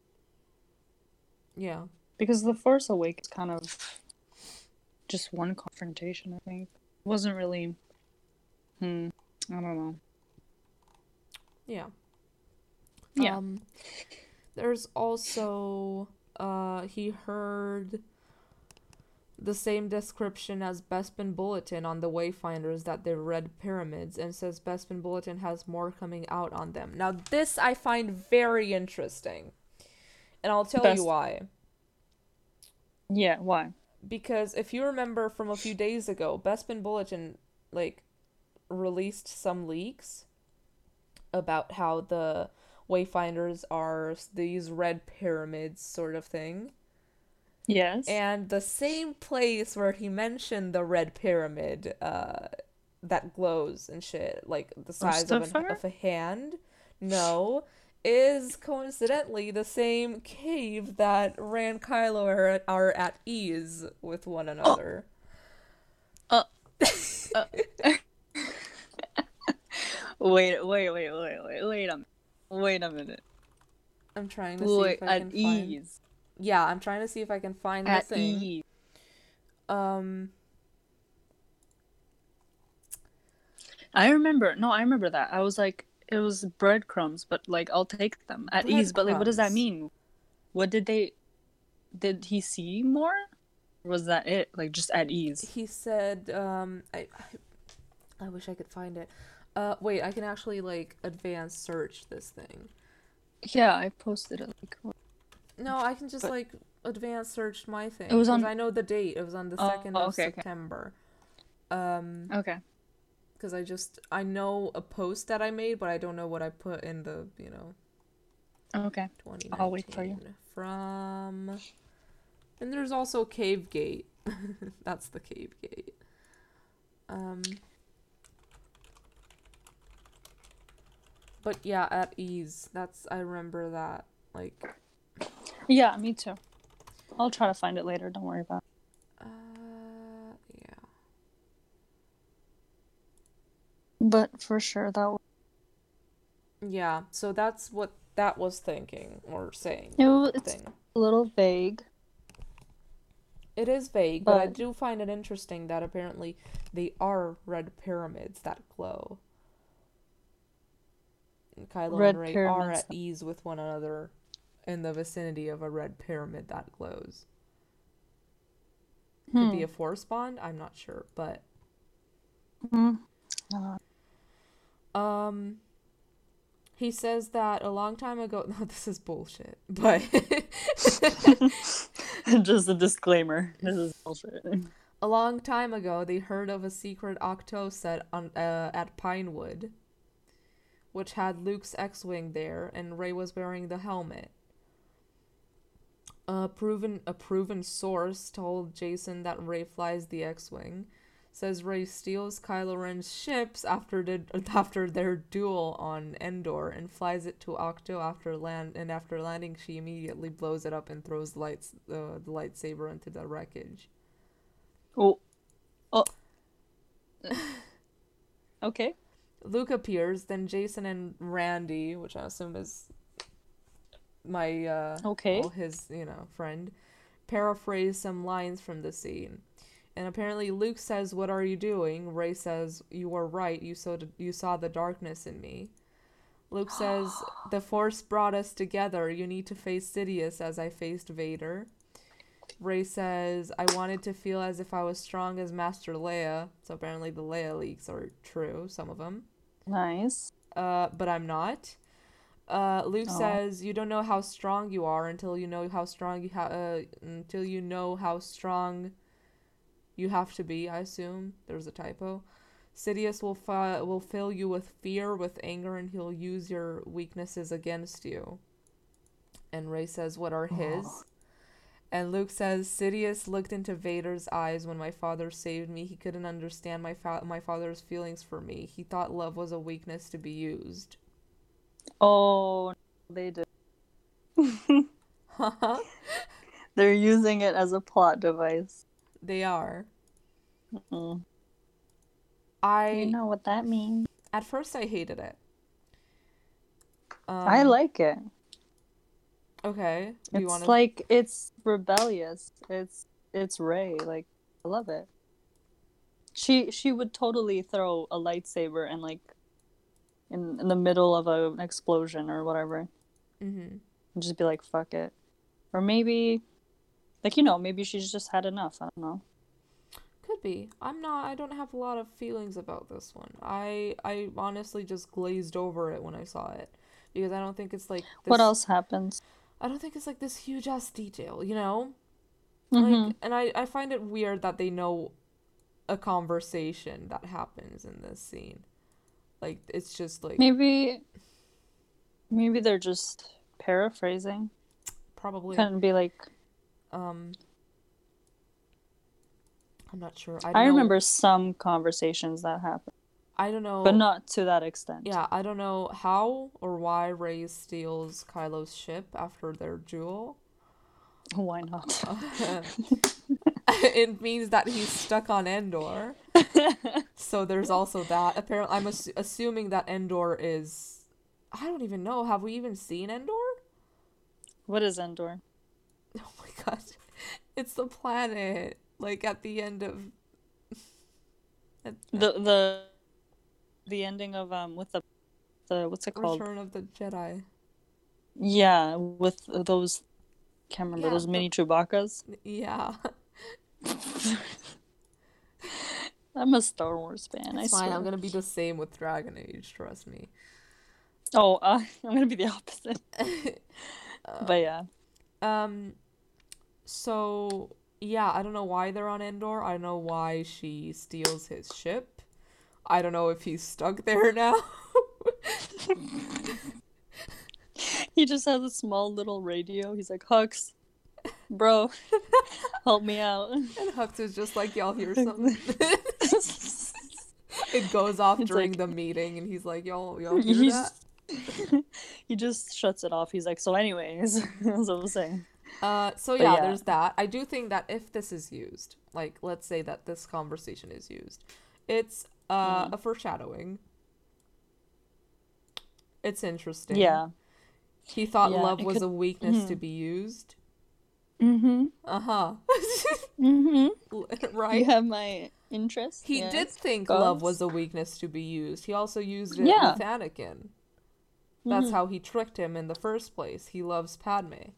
Yeah. Because The Force Awakens kind of just one confrontation, I think. It wasn't really... I don't know. Yeah. There's also he heard the same description as Bespin Bulletin on the Wayfinders that they read pyramids, and says Bespin Bulletin has more coming out on them. Now this I find very interesting, and I'll tell you why. Yeah, why? Because if you remember from a few days ago, Bespin Bulletin released some leaks about how the Wayfinders are these red pyramids sort of thing. Yes. And the same place where he mentioned the red pyramid that glows and shit, like the size of a hand, is coincidentally the same cave that Rey and Kylo are at ease with one another. Wait a minute. I'm trying to see if I can find... Yeah, I'm trying to see if I can find the thing. I remember that. I was like, it was breadcrumbs, but I'll take them at ease. But what does that mean? What did they? Did he see more? Or was that it? Just at ease. He said, I wish I could find it. Wait, I can actually advanced search this thing. Yeah, I posted it. No, I can just advanced search my thing. It was on. I know the date. It was on the 2nd of September. Okay. Because I know a post that I made, but I don't know what I put in the, Okay. I'll wait for you. And there's also Cave Gate. That's the Cave Gate. But yeah, at ease. I remember that. Yeah, me too. I'll try to find it later. Don't worry about it. Yeah. But for sure that was... Yeah, so that's what that was thinking or saying. It's a little vague. It is vague, but I do find it interesting that apparently they are red pyramids that glow. And Kylo and Rey are at ease with one another. In the vicinity of a red pyramid that glows. Could be a force bond? I'm not sure, but... He says that a long time ago... No, this is bullshit, but... Just a disclaimer. This is bullshit. A long time ago, they heard of a secret octo set at Pinewood, which had Luke's X-wing there, and Rey was wearing the helmet. A proven source told Jason that Rey flies the X-wing, says Rey steals Kylo Ren's ships after their duel on Endor and flies it to Octo after landing she immediately blows it up and throws the lightsaber into the wreckage. Oh. Okay. Luke appears, then Jason and Randy, which I assume is my friend, paraphrase some lines from the scene, and apparently Luke says, "What are you doing?" Rey says, "You were right. You saw the darkness in me." Luke says, "The Force brought us together. You need to face Sidious as I faced Vader." Rey says, "I wanted to feel as if I was strong as Master Leia." So apparently the Leia leaks are true, some of them. Nice. But I'm not. Luke says, "You don't know how strong you are until you know how strong you have to be." I assume there's a typo. "Sidious will fill you with fear, with anger, and he'll use your weaknesses against you." And Rey says, "What are his?" And Luke says, "Sidious looked into Vader's eyes when my father saved me. He couldn't understand my father's feelings for me. He thought love was a weakness to be used." Oh, they did. They're using it as a plot device. They are. Mm-mm. You know what that means. At first, I hated it. I like it. Okay. It's rebellious. It's Rey. I love it. She would totally throw a lightsaber and in the middle of an explosion or whatever. Mm-hmm. And just be like, fuck it. Or maybe, like, you know, maybe she's just had enough. I don't know. Could be. I don't have a lot of feelings about this one. I honestly just glazed over it when I saw it. Because I don't think it's like this... What else happens? I don't think it's like this huge ass detail, you know? Mm-hmm. Like, and I find it weird that they know a conversation that happens in this scene. Like, it's just like... Maybe they're just paraphrasing. Probably. Couldn't be like... I'm not sure. I remember some conversations that happened. I don't know. But not to that extent. Yeah, I don't know how or why Rey steals Kylo's ship after their duel. Why not? It means that he's stuck on Endor. So there's also that. Apparently, I'm assuming that Endor is... I don't even know. Have we even seen Endor? What is Endor? Oh my god. It's the planet. Like, at the end of... The ending of with the what's it called? Return of the Jedi. Yeah, with those, can't remember, those mini Chewbacca's. Yeah. I'm a Star Wars fan. It's fine. I'm gonna be the same with Dragon Age. Trust me. Oh, I'm gonna be the opposite. But yeah. So yeah, I don't know why they're on Endor. I don't know why she steals his ship. I don't know if he's stuck there now. He just has a small little radio. He's like, Hux, bro, help me out. And Hux is just like, y'all hear something? It goes off during the meeting, and he's like, y'all hear that? He just shuts it off. He's like, so anyways, that's what I'm saying. So yeah, there's that. I do think that if this is used, like, let's say that this conversation is used, it's... a foreshadowing. It's interesting. Yeah. He thought love was a weakness to be used. Mm-hmm. Uh-huh. Mm-hmm. Right? You have my interest. He did think love was a weakness to be used. He also used it with Anakin. That's how he tricked him in the first place. He loves Padme.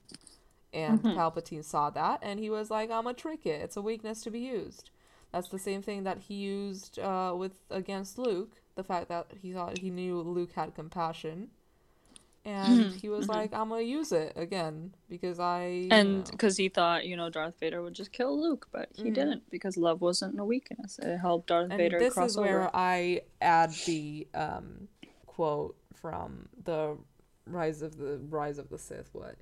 And Palpatine saw that, and he was like, I'm a trick it. It's a weakness to be used. That's the same thing that he used against Luke. The fact that he thought he knew Luke had compassion, and he was like, "I'm gonna use it again because because he thought Darth Vader would just kill Luke, but he didn't because love wasn't a weakness. It helped Darth Vader cross over." And this is where I add the quote from the Rise of the Sith. What?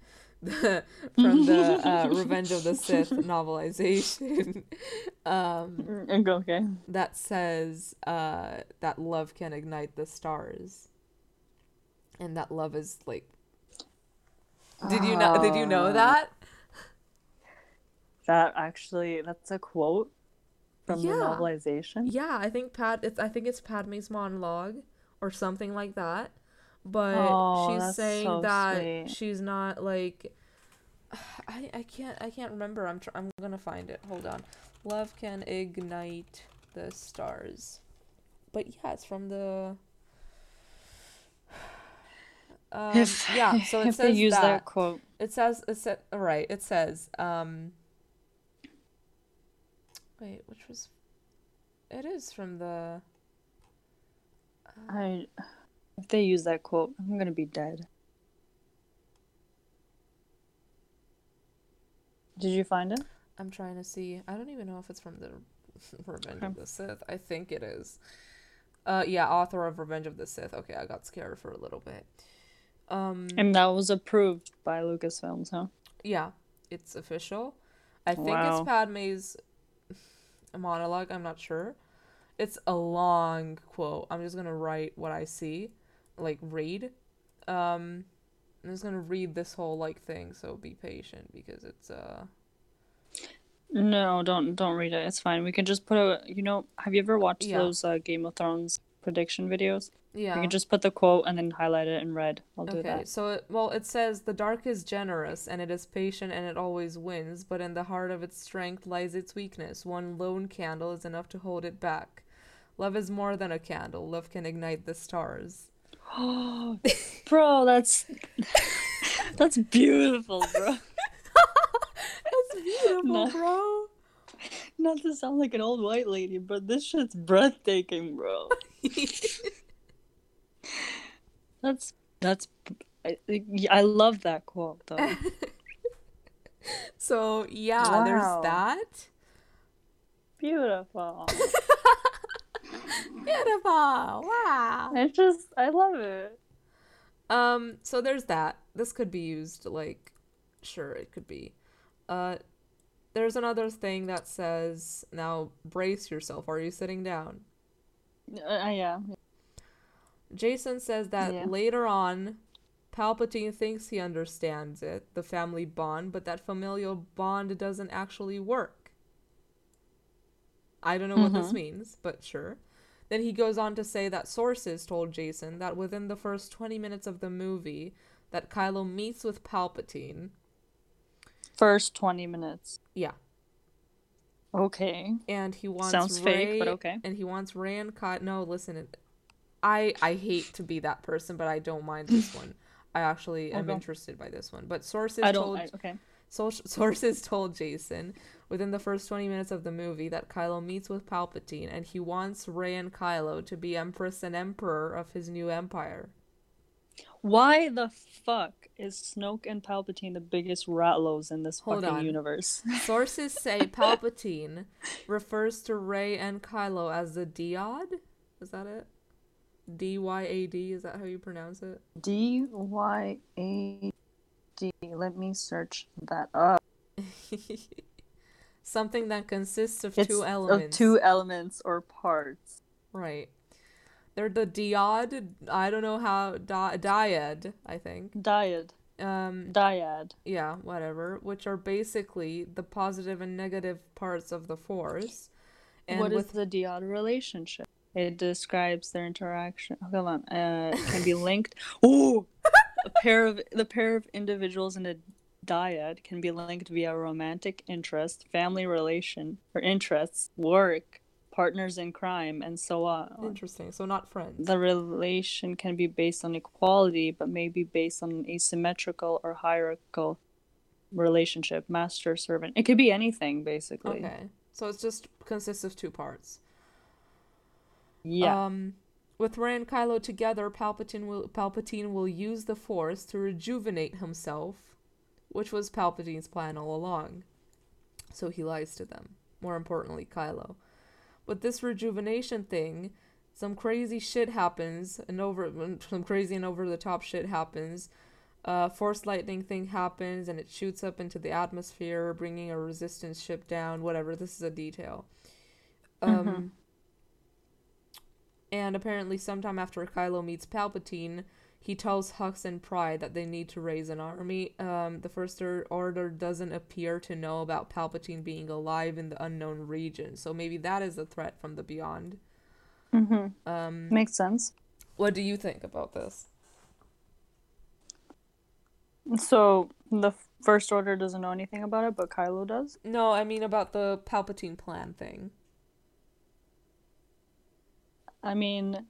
From the Revenge of the Sith novelization that says that love can ignite the stars, and that love is like did you know that's a quote from the novelization. I think it's Padme's monologue or something like that. But she's saying that sweet. She's not like I can't remember. I'm gonna find it. Hold on. Love can ignite the stars. But yeah, it's from the so it says they use that quote. It says all right, it says it is from the if they use that quote, I'm gonna be dead. Did you find it? I'm trying to see. I don't even know if it's from the Revenge of the Sith. I think it is. Author of Revenge of the Sith. Okay, I got scared for a little bit. And that was approved by Lucasfilms, huh? Yeah, it's official. I think it's Padme's monologue. I'm not sure. It's a long quote. I'm just gonna write what I see, like read. I'm just gonna read this whole thing. So be patient because it's No, don't read it. It's fine. We can just put a. Have you ever watched those Game of Thrones prediction videos? Yeah. You can just put the quote and then highlight it in red. I'll do that. Okay. So it says the dark is generous and it is patient and it always wins, but in the heart of its strength lies its weakness. One lone candle is enough to hold it back. Love is more than a candle. Love can ignite the stars. Oh, bro, that's beautiful, bro. incredible, bro. Not to sound like an old white lady, but this shit's breathtaking, bro. That's. I love that quote, though. So, yeah, wow. There's that. Beautiful. Beautiful. Wow. I love it. So there's that. This could be used, like, sure, it could be. There's another thing that says, now brace yourself. Are you sitting down? Yeah. Jason says that later on, Palpatine thinks he understands it, the family bond, but that familial bond doesn't actually work. I don't know what this means, but sure. Then he goes on to say that sources told Jason that within the first 20 minutes of the movie that Kylo meets with Palpatine. First 20 minutes. Yeah. Okay. And he wants Sounds Rey, fake, but okay. And he wants Rey and Kylo. No, listen, I hate to be that person, but I don't mind this one. I actually am interested by this one. But sources told Jason within the first 20 minutes of the movie that Kylo meets with Palpatine and he wants Rey and Kylo to be Empress and Emperor of his new empire. Why the fuck is Snoke and Palpatine the biggest ratlos in this fucking universe? Sources say Palpatine refers to Rey and Kylo as the Dyad? Is that it? D-Y-A-D, is that how you pronounce it? D-Y-A-D. Let me search that up. Something that consists of two elements. Of two elements or parts. Right. They're the dyad. I don't know how... dyad, I think. Dyad. Dyad. Yeah, whatever. Which are basically the positive and negative parts of the Force. And what is the dyad relationship? It describes their interaction. Oh, hold on. Can be linked. Ooh! The pair of individuals in a dyad can be linked via romantic interest, family relation or interests, work, partners in crime, and so on. Interesting. So not friends. The relation can be based on equality, but may be based on an asymmetrical or hierarchical relationship, master servant. It could be anything, basically. Okay. So it just consists of two parts. Yeah. With Rey and Kylo together, Palpatine will use the Force to rejuvenate himself, which was Palpatine's plan all along. So he lies to them. More importantly, Kylo. With this rejuvenation thing, some crazy and over the top shit happens. Force lightning thing happens, and it shoots up into the atmosphere, bringing a resistance ship down. Whatever. This is a detail. And apparently sometime after Kylo meets Palpatine, he tells Hux and Pryde that they need to raise an army. The First Order doesn't appear to know about Palpatine being alive in the unknown region. So maybe that is a threat from the beyond. Mm-hmm. Makes sense. What do you think about this? So the First Order doesn't know anything about it, but Kylo does? No, I mean about the Palpatine plan thing. I mean,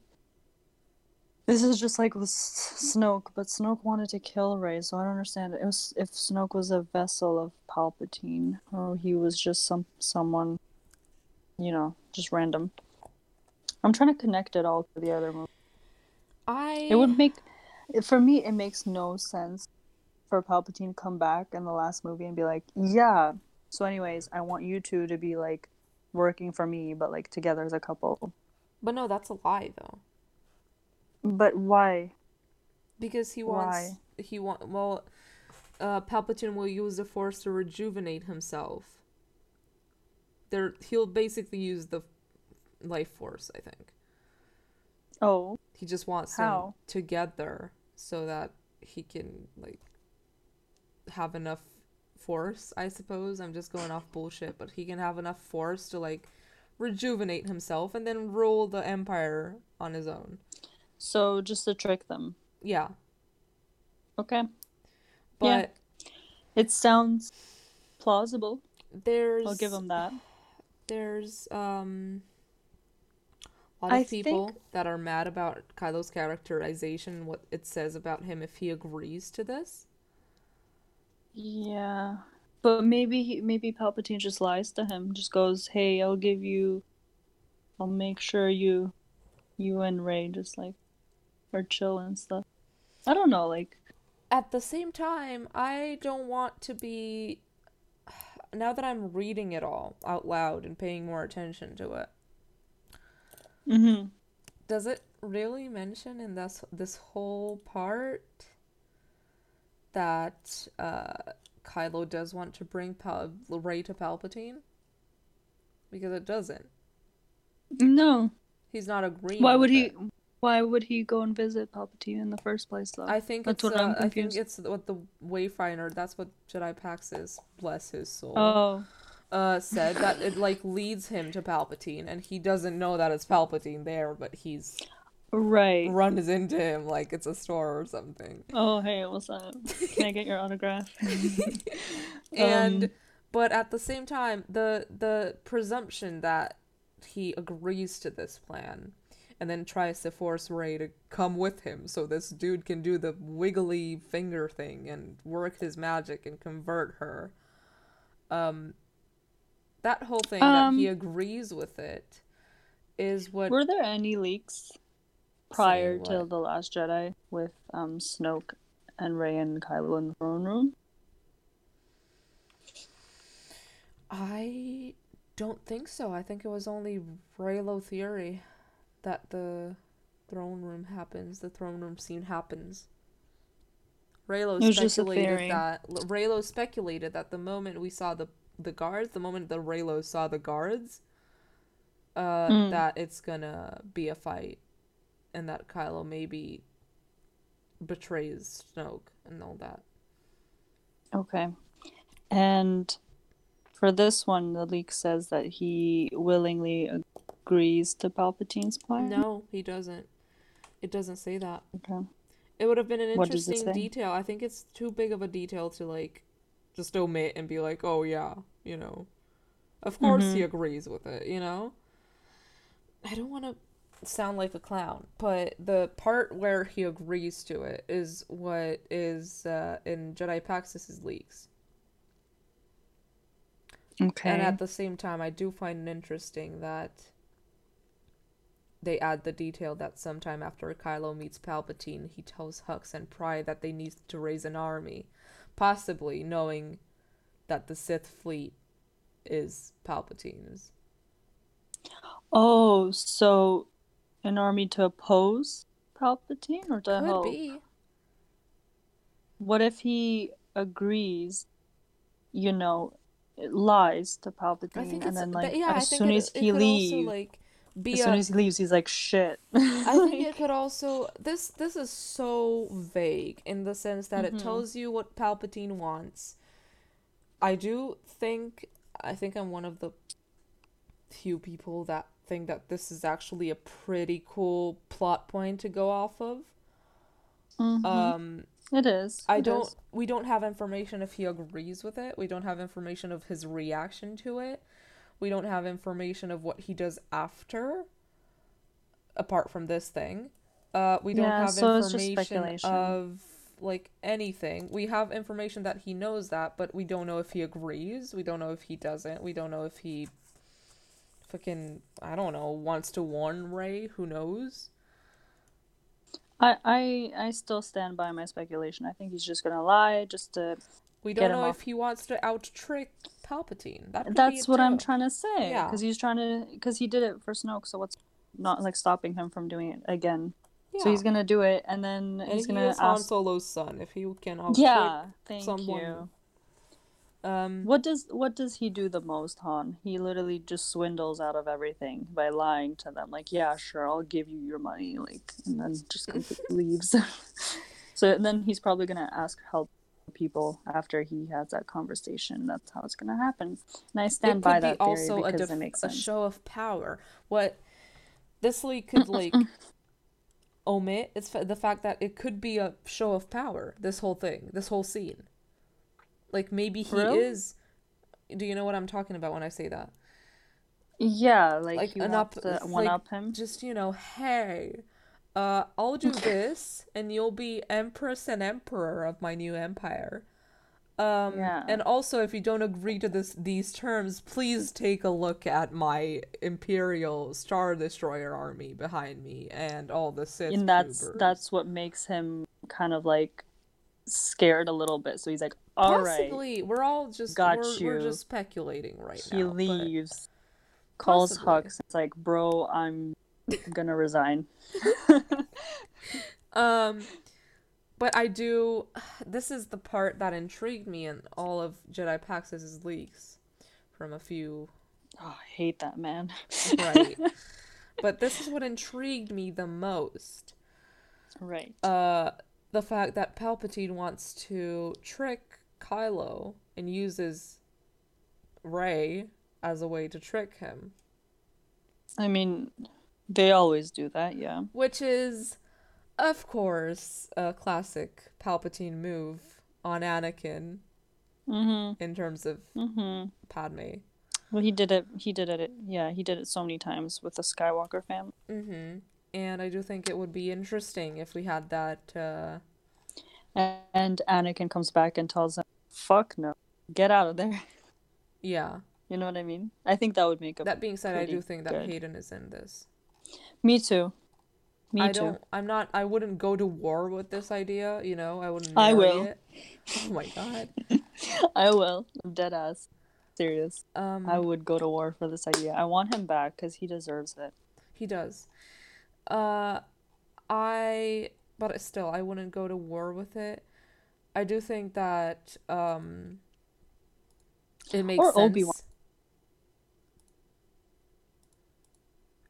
this is just like with Snoke, but Snoke wanted to kill Rey, so I don't understand. It was if Snoke was a vessel of Palpatine, or he was just someone, you know, just random. I'm trying to connect it all to the other movie. It makes no sense for Palpatine to come back in the last movie and be like, yeah. So, anyways, I want you two to be like working for me, but like together as a couple. But no, that's a lie, though. But why? Because Palpatine will use the Force to rejuvenate himself. He'll basically use the life force, I think. Oh. He just wants them together so that he can, like, have enough force, I suppose. I'm just going off bullshit, but he can have enough force to, like, rejuvenate himself and then rule the empire on his own. So just to trick them. Yeah. Okay. But yeah. It sounds plausible. I'll give him that. There's a lot of people that are mad about Kylo's characterization and what it says about him if he agrees to this. Yeah. But maybe Palpatine just lies to him. Just goes, "Hey, I'll give you. I'll make sure you and Rey just like are chill and stuff." I don't know. Like, at the same time, I don't want to be. Now that I'm reading it all out loud and paying more attention to it, mm-hmm. Does it really mention in this whole part that Kylo does want to bring Rey to Palpatine? Because it doesn't. No. He's not agreeing. Why would he go and visit Palpatine in the first place, though? I think it's what the Wayfinder, that's what Jedi Paxis, bless his soul, said, that it, like, leads him to Palpatine, and he doesn't know that it's Palpatine there, but he's... Right. Runs into him like it's a store or something. Oh, hey, what's up? Can I get your autograph? And, but at the same time, the presumption that he agrees to this plan... And then tries to force Rey to come with him so this dude can do the wiggly finger thing and work his magic and convert her. That whole thing that he agrees with it is what... Were there any leaks prior to The Last Jedi with Snoke and Rey and Kylo in the throne room? I don't think so. I think it was only Reylo theory. That the throne room happens. The throne room scene happens. Reylos speculated that the moment we saw the guards, the moment the Reylos saw the guards, that it's gonna be a fight, and that Kylo maybe betrays Snoke and all that. Okay, and for this one, the leak says that he willingly agrees to Palpatine's plan? No, he doesn't. It doesn't say that. Okay. It would have been an interesting detail. I think it's too big of a detail to, like, just omit and be like, oh, yeah, you know. Of course he agrees with it, you know? I don't want to sound like a clown, but the part where he agrees to it is what is in Jedi Paxis' leaks. Okay. And at the same time, I do find it interesting that they add the detail that sometime after Kylo meets Palpatine, he tells Hux and Pry that they need to raise an army, possibly knowing that the Sith fleet is Palpatine's. Oh, so an army to oppose Palpatine or to help? Could be. What if he agrees, you know, lies to Palpatine, and then like as soon as he leaves... he's like, shit. I think it could also... This is so vague in the sense that it tells you what Palpatine wants. I think I'm one of the few people that think that this is actually a pretty cool plot point to go off of. Mm-hmm. It is. We don't have information if he agrees with it. We don't have information of his reaction to it. We don't have information of what he does after, apart from this thing. We don't have information of, like, anything. We have information that he knows that, but we don't know if he agrees. We don't know if he doesn't. We don't know if he fucking, I don't know, wants to warn Rey. Who knows? I still stand by my speculation. I think he's just going to lie just to... We don't know if he wants to out-trick Palpatine. That's what I'm trying to say. Yeah. Because he did it for Snoke, so what's not, like, stopping him from doing it again? Yeah. So he's going to do it, and then he's going to ask... Han Solo's son, if he can out-trick someone. You. What does he do the most, Han? He literally just swindles out of everything by lying to them. Like, yeah, sure, I'll give you your money, like, and then just completely leaves. So then he's probably going to ask help people after he has that conversation. That's how it's gonna happen, and I stand by that theory also because it makes sense. A show of power. What this leak could like omit is the fact that it could be a show of power. This whole thing, this whole scene, like maybe he is. Do you know what I'm talking about when I say that? Yeah, like he wants to one-up him. Just hey. I'll do this, and you'll be empress and emperor of my new empire. And also, if you don't agree to these terms, please take a look at my Imperial Star Destroyer army behind me and all the Sith. And that's what makes him kind of like scared a little bit. So he's like, all possibly, right, we're all just we're just speculating right now. He leaves, calls Hux. It's like, bro, I'm gonna resign. But I do, this is the part that intrigued me in all of Jedi Paxis' leaks from a few... Oh, I hate that, man. Right. But this is what intrigued me the most. Right. The fact that Palpatine wants to trick Kylo and uses Rey as a way to trick him. I mean, they always do that, yeah. Which is... of course, a classic Palpatine move on Anakin in terms of Padme. Well, he did it so many times with the Skywalker family. Mm-hmm. And I do think it would be interesting if we had that, And Anakin comes back and tells him, fuck no, get out of there. Yeah. You know what I mean? I think that would make a... That being said, I do think that good. Hayden is in this. Me too. I wouldn't go to war with this idea, you know? I wouldn't. I will. It. Oh my god. I will. I'm dead ass. Serious. I would go to war for this idea. I want him back because he deserves it. He does. But still, I wouldn't go to war with it. I do think that it makes sense. Or Obi-Wan.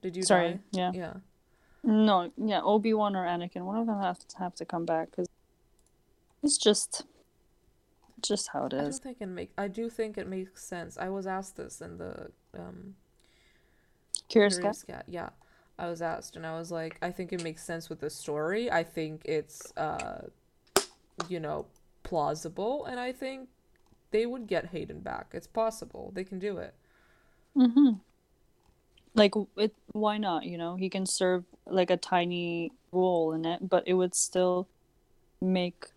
Did you die? Yeah. Yeah. No, yeah, Obi-Wan or Anakin, one of them have to come back because it's just how it is. I do think it makes sense. I was asked this in the Curious Cat. Yeah, I was asked, and I was like, I think it makes sense with the story. I think it's plausible, and I think they would get Hayden back. It's possible they can do it. Mm-hmm. Like, why not, you know? He can serve, like, a tiny role in it, but it would still bind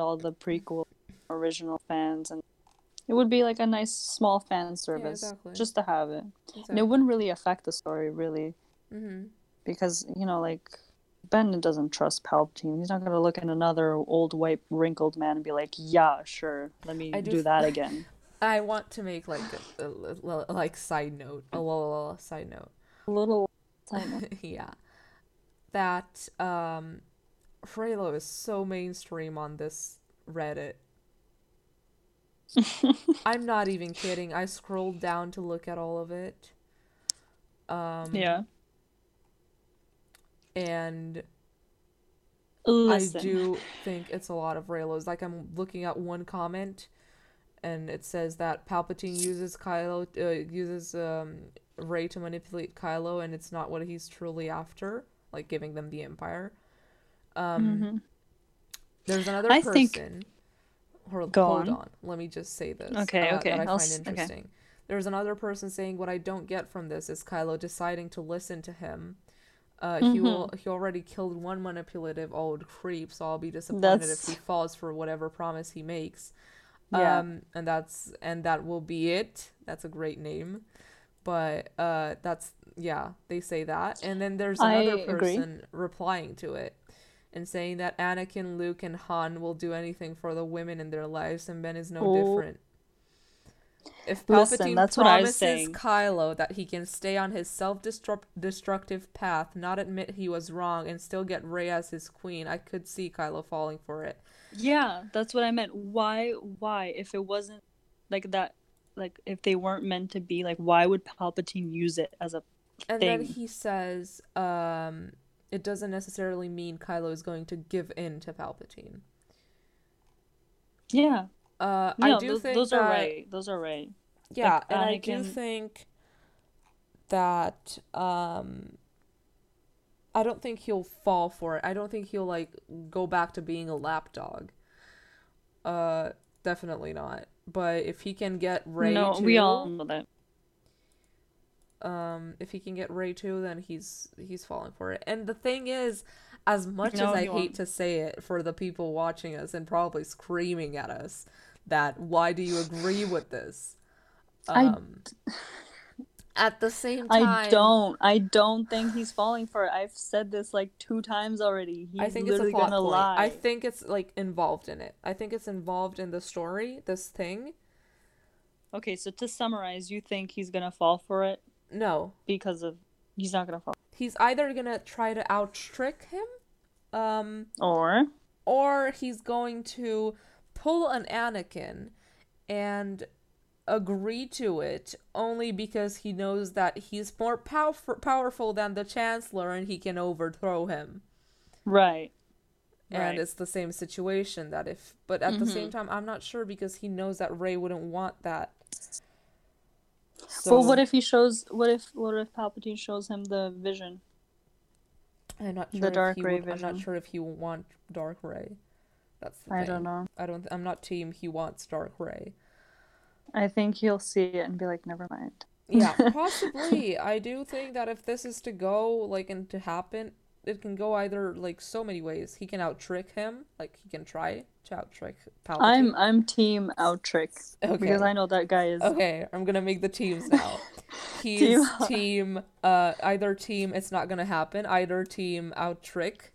all the prequel original fans, and it would be, like, a nice small fan service, yeah, exactly. Just to have it. Exactly. And it wouldn't really affect the story, really. Mm-hmm. Because, you know, like, Ben doesn't trust Palpatine. He's not going to look at another old, white, wrinkled man and be like, yeah, sure, let me do that again. I want to make a little side note. Yeah, that Reylo is so mainstream on this Reddit. I'm not even kidding. I scrolled down to look at all of it. Yeah. And. Listen. I do think it's a lot of Reylos. Like, I'm looking at one comment. And it says that Palpatine uses Rey to manipulate Kylo, and it's not what he's truly after, like giving them the Empire. There's another person. Hold on. Let me just say this. Okay. That I find interesting. Okay. There's another person saying, "What I don't get from this is Kylo deciding to listen to him. He already killed one manipulative old creep, so I'll be disappointed if he falls for whatever promise he makes." Yeah. And that will be it. That's a great name. But they say that. And then there's another person replying to it and saying that Anakin, Luke, and Han will do anything for the women in their lives, and Ben is no different. If Palpatine promises Kylo that he can stay on his self-destructive path, not admit he was wrong, and still get Rey as his queen, I could see Kylo falling for it. Yeah, that's what I meant. Why? If it wasn't like that, like if they weren't meant to be, like why would Palpatine use it as a thing? And then he says, it doesn't necessarily mean Kylo is going to give in to Palpatine. Yeah. Those are right. Yeah, like, and I do think that I don't think he'll fall for it. I don't think he'll like go back to being a lapdog. Definitely not. But if he can get Rey, we all know that. If he can get Rey too, then he's falling for it. And the thing is, as much as I hate to say it for the people watching us and probably screaming at us that why do you agree with this? At the same time, I don't think he's falling for it. I've said this like 2 times already. He's I think literally it's a plot gonna point. Lie. I think it's like involved in it. I think it's involved in the story, this thing. Okay, so to summarize, you think he's gonna fall for it? No, because of he's not gonna fall. He's either gonna try to out trick him, or he's going to pull an Anakin and agree to it only because he knows that he's more powerful than the Chancellor and he can overthrow him. Right. And it's the same situation that if, but at the same time, I'm not sure because he knows that Rey wouldn't want that. So, well, what if Palpatine shows him the vision? I'm not sure. The dark Rey vision. I'm not sure if he will want dark Rey. That's the thing. I don't know. I'm not team he wants dark Rey. I think he'll see it and be like, never mind. Yeah, possibly. I do think that if this is to go, like, and to happen, it can go either, like, so many ways. He can out-trick him. Like, he can try to out-trick Palpatine. I'm team out-trick. Okay. Because I know that guy is... Okay, I'm gonna make the teams now. He's either team it's not gonna happen, either team out-trick.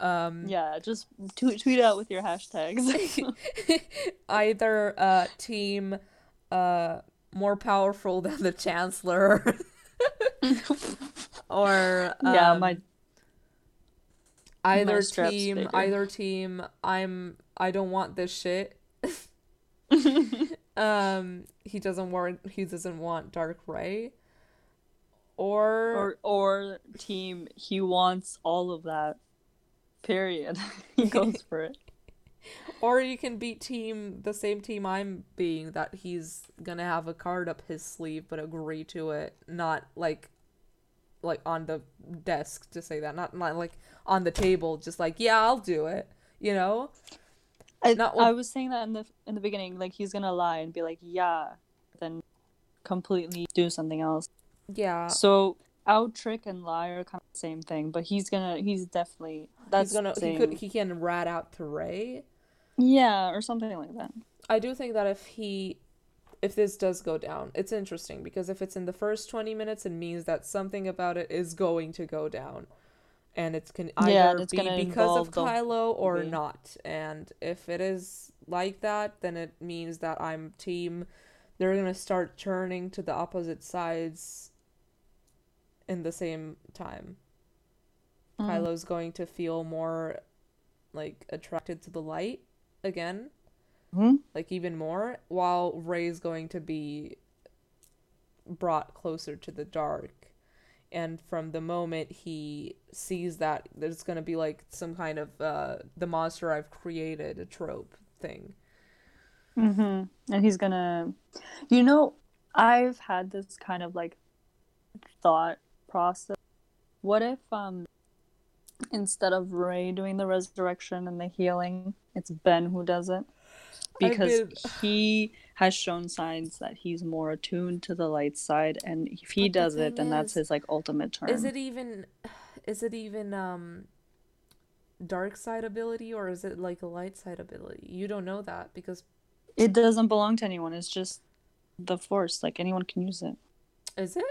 Yeah, just tweet out with your hashtags. Either team... more powerful than the Chancellor, or either team. I don't want this shit. He doesn't want dark Rey, or team. He wants all of that. Period. He goes for it. Or you can be the same team I'm being, that he's gonna have a card up his sleeve but agree to it, not like on the desk to say that, not like on the table, just like, yeah, I'll do it, you know. I was saying that in the beginning, like, he's gonna lie and be like, yeah, then completely do something else. Yeah. So out trick and lie are kind of the same thing, but he can rat out to Rey. Yeah, or something like that. I do think that if this does go down, it's interesting, because if it's in the first 20 minutes, it means that something about it is going to go down, and it can either be because of Kylo or not. And if it is like that, then it means that I'm team. They're gonna start turning to the opposite sides in the same time. Kylo's going to feel more, like, attracted to the light again. Mm-hmm. Like, even more. While Rey's going to be brought closer to the dark. And from the moment he sees that, there's going to be, like, some kind of the monster I've created, a trope thing. Mm-hmm. And he's going to... You know, I've had this kind of, like, thought process. What if, instead of Rey doing the resurrection and the healing, it's Ben who does it? Because he has shown signs that he's more attuned to the light side, and if he does it, then that's his, like, ultimate turn. Is it even dark side ability, or is it like a light side ability? You don't know that, because it doesn't belong to anyone. It's just the Force. Like, anyone can use it. Is it?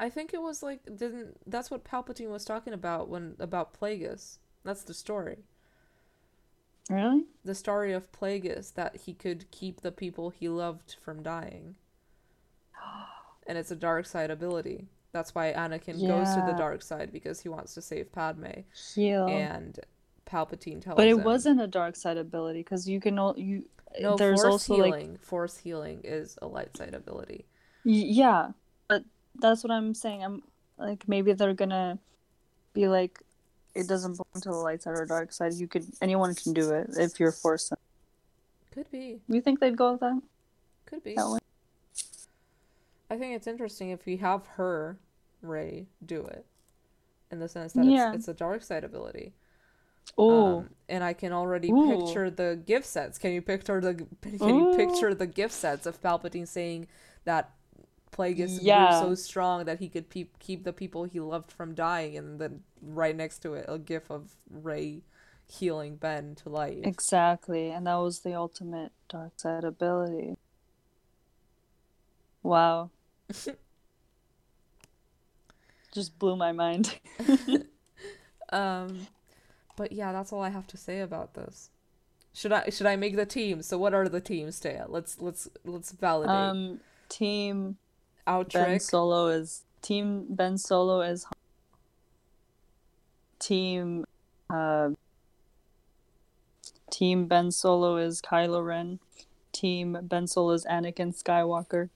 I think it was like, that's what Palpatine was talking about about Plagueis. That's the story. Really? The story of Plagueis, that he could keep the people he loved from dying. And it's a dark side ability. That's why Anakin goes to the dark side, because he wants to save Padme. Yeah. And Palpatine tells him. But it wasn't a dark side ability, because you can there's also healing. Like, force healing is a light side ability. Yeah. But that's what I'm saying. I'm like, maybe they're gonna be like, it doesn't belong to the light side or dark side. Anyone can do it if you're forced. Could be. You think they'd go with that? Could be. That way? I think it's interesting if we have Rey, do it, in the sense that it's a dark side ability. Oh. And I can already picture the gift sets. Can you picture the gift sets of Palpatine saying that Plagueis grew so strong that he could keep the people he loved from dying, and then right next to it, a gif of Rey healing Ben to life. Exactly, and that was the ultimate dark side ability. Wow. Just blew my mind. But yeah, that's all I have to say about this. Should I make the team? So what are the teams, Taya? Let's validate. Team Outrick. Ben Solo is Team Ben Solo is Kylo Ren. Team Ben Solo is Anakin Skywalker.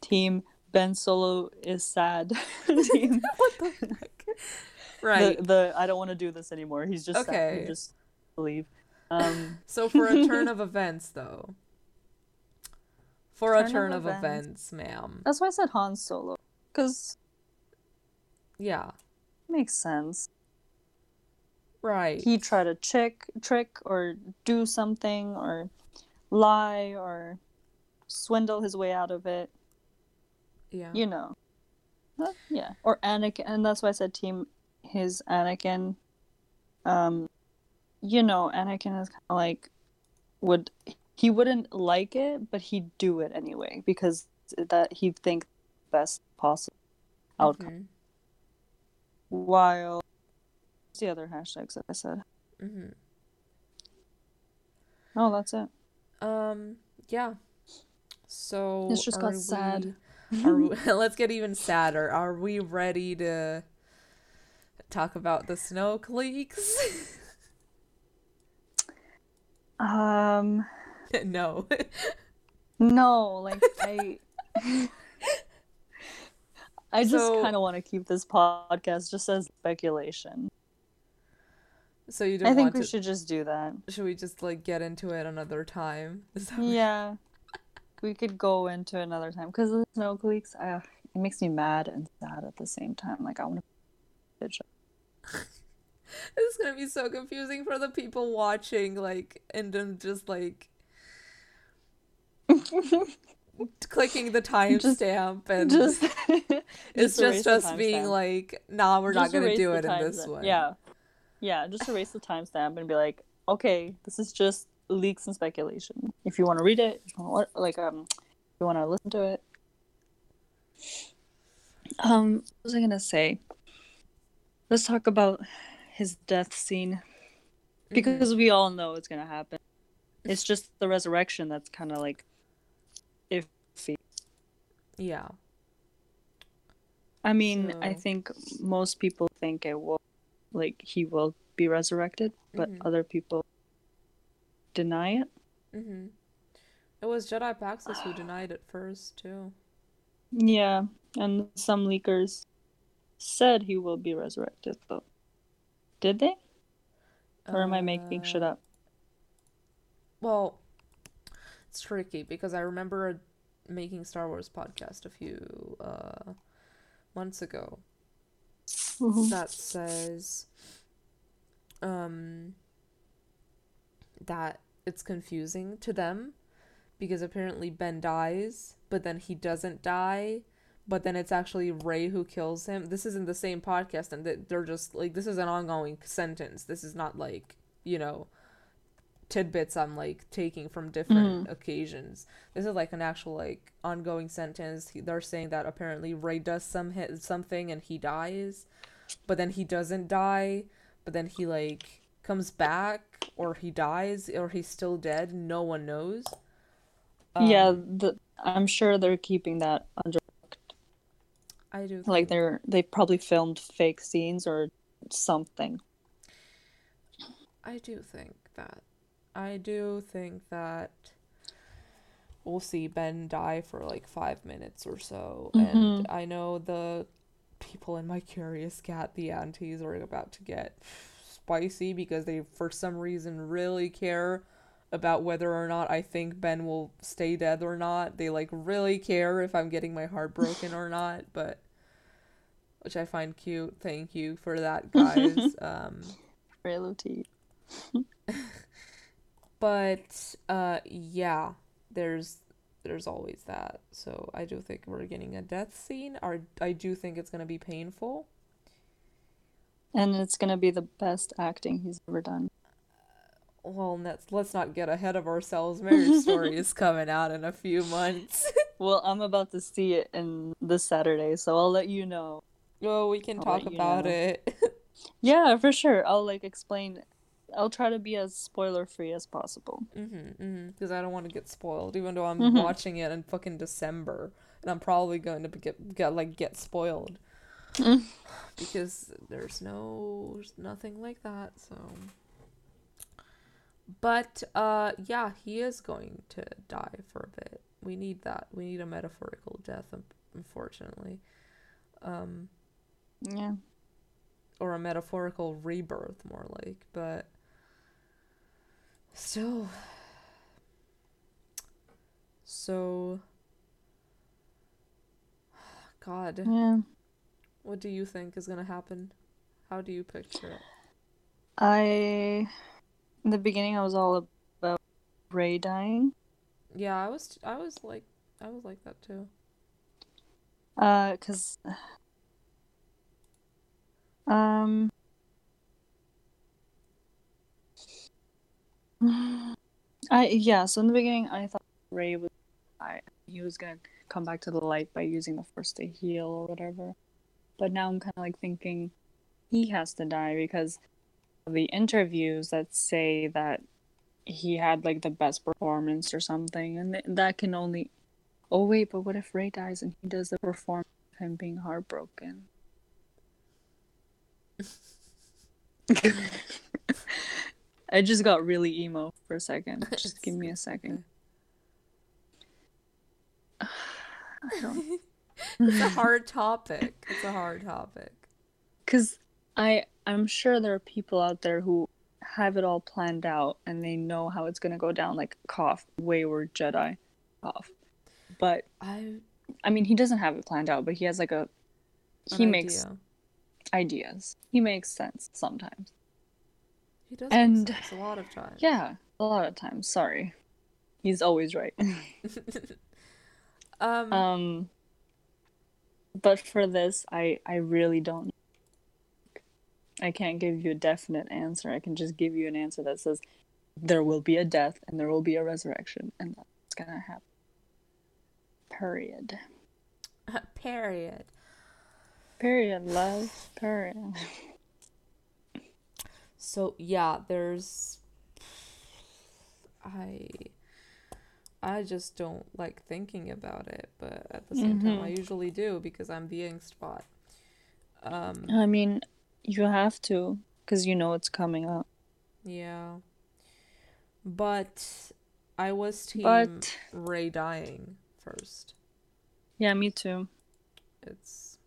Team Ben Solo is sad. Team... What the heck? Right. The I don't want to do this anymore. He's just sad. He just leave. So for a turn of events, though. For a turn of events, ma'am. That's why I said Han Solo. Because... Yeah. Makes sense. Right. He tried to trick or do something or lie or swindle his way out of it. Yeah. You know. Yeah. Or Anakin. And that's why I said team his Anakin. You know, Anakin is kind of like... He wouldn't like it, but he'd do it anyway because that he'd think the best possible outcome. Mm-hmm. While what's the other hashtags that I said? Mm-hmm. Oh, that's it. Yeah. So it's just got sad. Let's get even sadder. Are we ready to talk about the Snoke leaks? No, like I just kind of want to keep this podcast just as speculation. So you don't. I think we should just do that. Should we just like get into it another time? Yeah, we could go into another time because the Snoke leaks. It makes me mad and sad at the same time. Like I want to. This is gonna be so confusing for the people watching. Like and then just like. Clicking the timestamp and just it's just us being stamp. Like, nah, we're just not gonna do it in this one. Yeah, just erase the timestamp and be like, okay, this is just leaks and speculation. If you want to read it, you want to listen to it. What was I gonna say? Let's talk about his death scene because we all know it's gonna happen. It's just the resurrection that's kind of like iffy. Yeah. I mean, so... I think most people think it will, like, he will be resurrected, but other people deny it. Mm-hmm. It was Jedi Paxis who denied it first, too. Yeah, and some leakers said he will be resurrected, though. Did they? Or am I making shit up? Well, it's tricky because I remember a Making Star Wars podcast a few months ago that says that it's confusing to them because apparently Ben dies, but then he doesn't die, but then it's actually Rey who kills him. This is in the same podcast, and they're just like, this is an ongoing sentence. This is not like, you know... tidbits I'm like taking from different occasions. This is like an actual like ongoing sentence. They're saying that apparently Rey does something and he dies, but then he doesn't die, but then he like comes back, or he dies, or he's still dead. No one knows. I'm sure they're keeping that under. I do like they probably filmed fake scenes or something. I do think that we'll see Ben die for like 5 minutes or so. Mm-hmm. And I know the people in my Curious Cat, the aunties, are about to get spicy because they, for some reason, really care about whether or not I think Ben will stay dead or not. They like really care if I'm getting my heart broken or not, but which I find cute. Thank you for that, guys. Reality. But yeah, there's there's always that. So I do think we're getting a death scene. I do think it's going to be painful. And it's going to be the best acting he's ever done. Well, let's not get ahead of ourselves. Marriage Story is coming out in a few months. Well, I'm about to see it this Saturday, so I'll let you know. Oh, we can talk about it. Yeah, for sure. I'll explain. I'll try to be as spoiler-free as possible. Because I don't want to get spoiled, even though I'm watching it in fucking December. And I'm probably going to get spoiled. Because there's nothing like that, so... But, yeah, he is going to die for a bit. We need that. We need a metaphorical death, unfortunately. Yeah. Or a metaphorical rebirth, more like. But still. So. God. Yeah. What do you think is going to happen? How do you picture it? In the beginning, I was all about Rey dying. Yeah, I was like that too. 'Cause, so in the beginning, I thought Rey would die. He was gonna come back to the light by using the Force to heal or whatever. But now I'm kind of thinking he has to die because the interviews that say that he had the best performance or something, and that can only... Oh wait, but what if Rey dies and he does the performance of him being heartbroken? I just got really emo for a second. Just give me a second. I don't... It's a hard topic. It's a hard topic. 'Cause I'm sure there are people out there who have it all planned out and they know how it's going to go down, wayward Jedi cough. But, I mean, he doesn't have it planned out, but he has makes ideas. He makes sense sometimes. He does make sense a lot of times. Yeah, a lot of times. Sorry. He's always right. But for this, I really don't know. I can't give you a definite answer. I can just give you an answer that says there will be a death and there will be a resurrection, and that's gonna happen. Period. Period. Period, love. Period. So yeah, there's... I just don't like thinking about it, but at the same time I usually do because I'm the angstbot. I mean, you have to, because you know it's coming up. Yeah. But I was team Rey dying first. Yeah, me too. It's...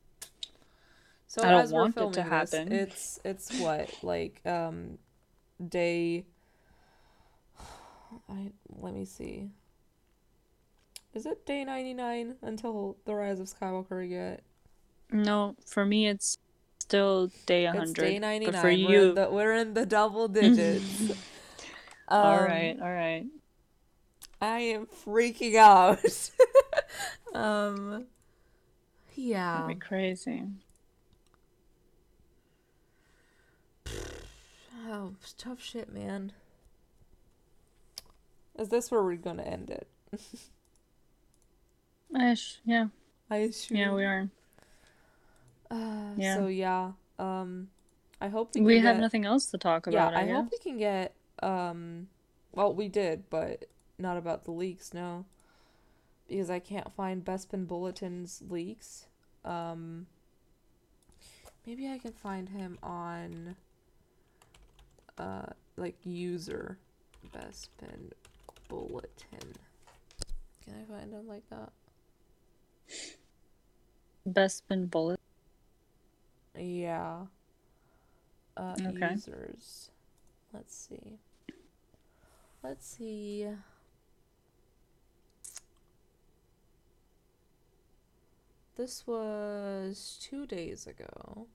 So I don't as want we're filming it to happen. This, it's what? Day... Let me see. Is it day 99 until the Rise of Skywalker yet? No, for me it's still day 100. It's day 99. But for you... we're in the double digits. All right. I am freaking out. Yeah. That'd be crazy. Oh, tough shit, man. Is this where we're gonna end it? Yeah. I assume. Yeah, we are. Yeah. So yeah, I hope we have nothing else to talk about. Yeah, I hope we can get well, we did, but not about the leaks, no, because I can't find Bespin Bulletin's leaks. Maybe I can find him on user Bespin Bulletin. Can I find him like that? Bespin Bulletin. Yeah. Okay. Users. Let's see. This was 2 days ago.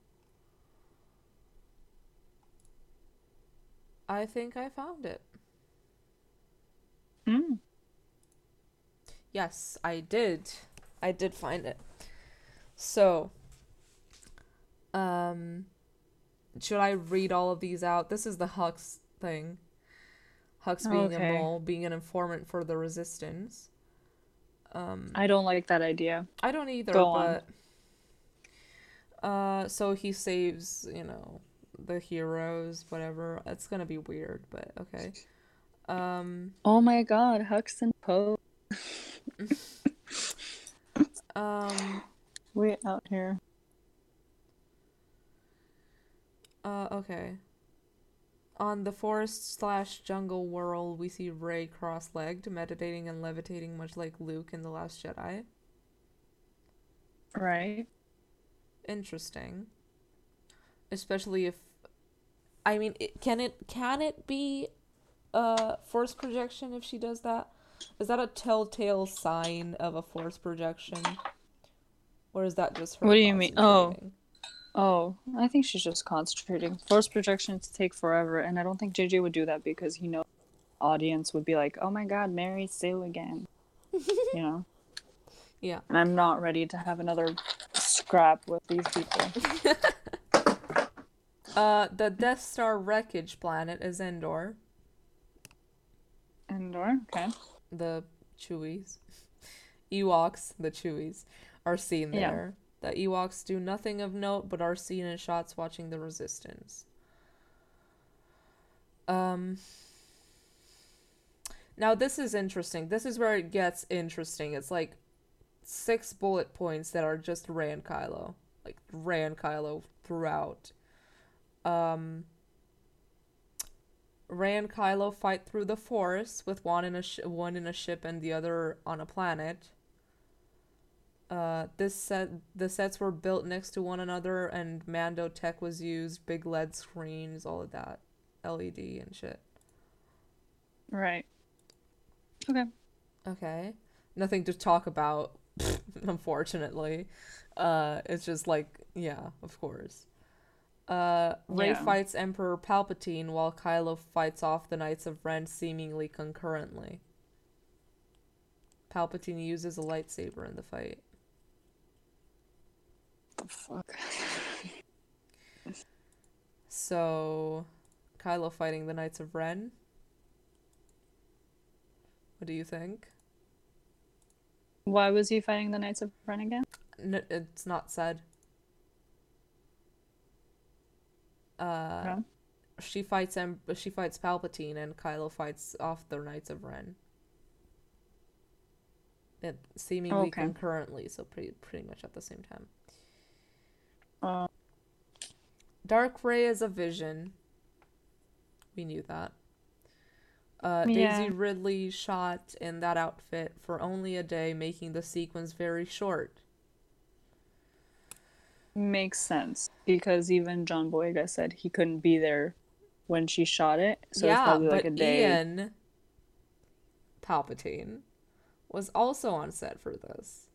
I think I found it. Yes, I did. I did find it. So, should I read all of these out? This is the Hux thing. Hux being a mole, being an informant for the Resistance. I don't like that idea. I don't either, Go on. So he saves, you know, the heroes, whatever. It's gonna be weird, but okay. Oh my god, Hux and Poe. Way out here. Okay. On the forest/jungle world, we see Rey cross-legged, meditating and levitating, much like Luke in The Last Jedi. Right. Interesting. Especially if, I mean, can it be force projection if she does that? Is that a telltale sign of a force projection, or is that just her? What do you mean? Oh, I think she's just concentrating. Force projections take forever, and I don't think JJ would do that because he knows the audience would be like, oh my god, Mary Sue again. You know? Yeah. And I'm not ready to have another scrap with these people. The Death Star wreckage planet is Endor. Endor, okay. The Chewies. Ewoks, the Chewies, are seen there. Yeah. The Ewoks do nothing of note, but are seen in shots watching the Resistance. Now this is interesting. This is where it gets interesting. It's like 6 bullet points that are just Rey and Kylo. Like, Rey and Kylo throughout. Rey and Kylo fight through the forest, with one in a ship and the other on a planet. The sets were built next to one another, and Mando tech was used, big LED screens, all of that, LED and shit. Right. Okay. Nothing to talk about, unfortunately. It's just like, yeah, of course. Rey fights Emperor Palpatine while Kylo fights off the Knights of Ren seemingly concurrently. Palpatine uses a lightsaber in the fight. The fuck? So, Kylo fighting the Knights of Ren? What do you think? Why was he fighting the Knights of Ren again? No, it's not said. No? She fights Palpatine, and Kylo fights off the Knights of Ren. It seemingly concurrently, so pretty much at the same time. Dark Rey is a vision. We knew that. Daisy Ridley shot in that outfit for only a day, making the sequence very short. Makes sense, because even John Boyega said he couldn't be there when she shot it, so it's probably like a day. Ian Palpatine was also on set for this.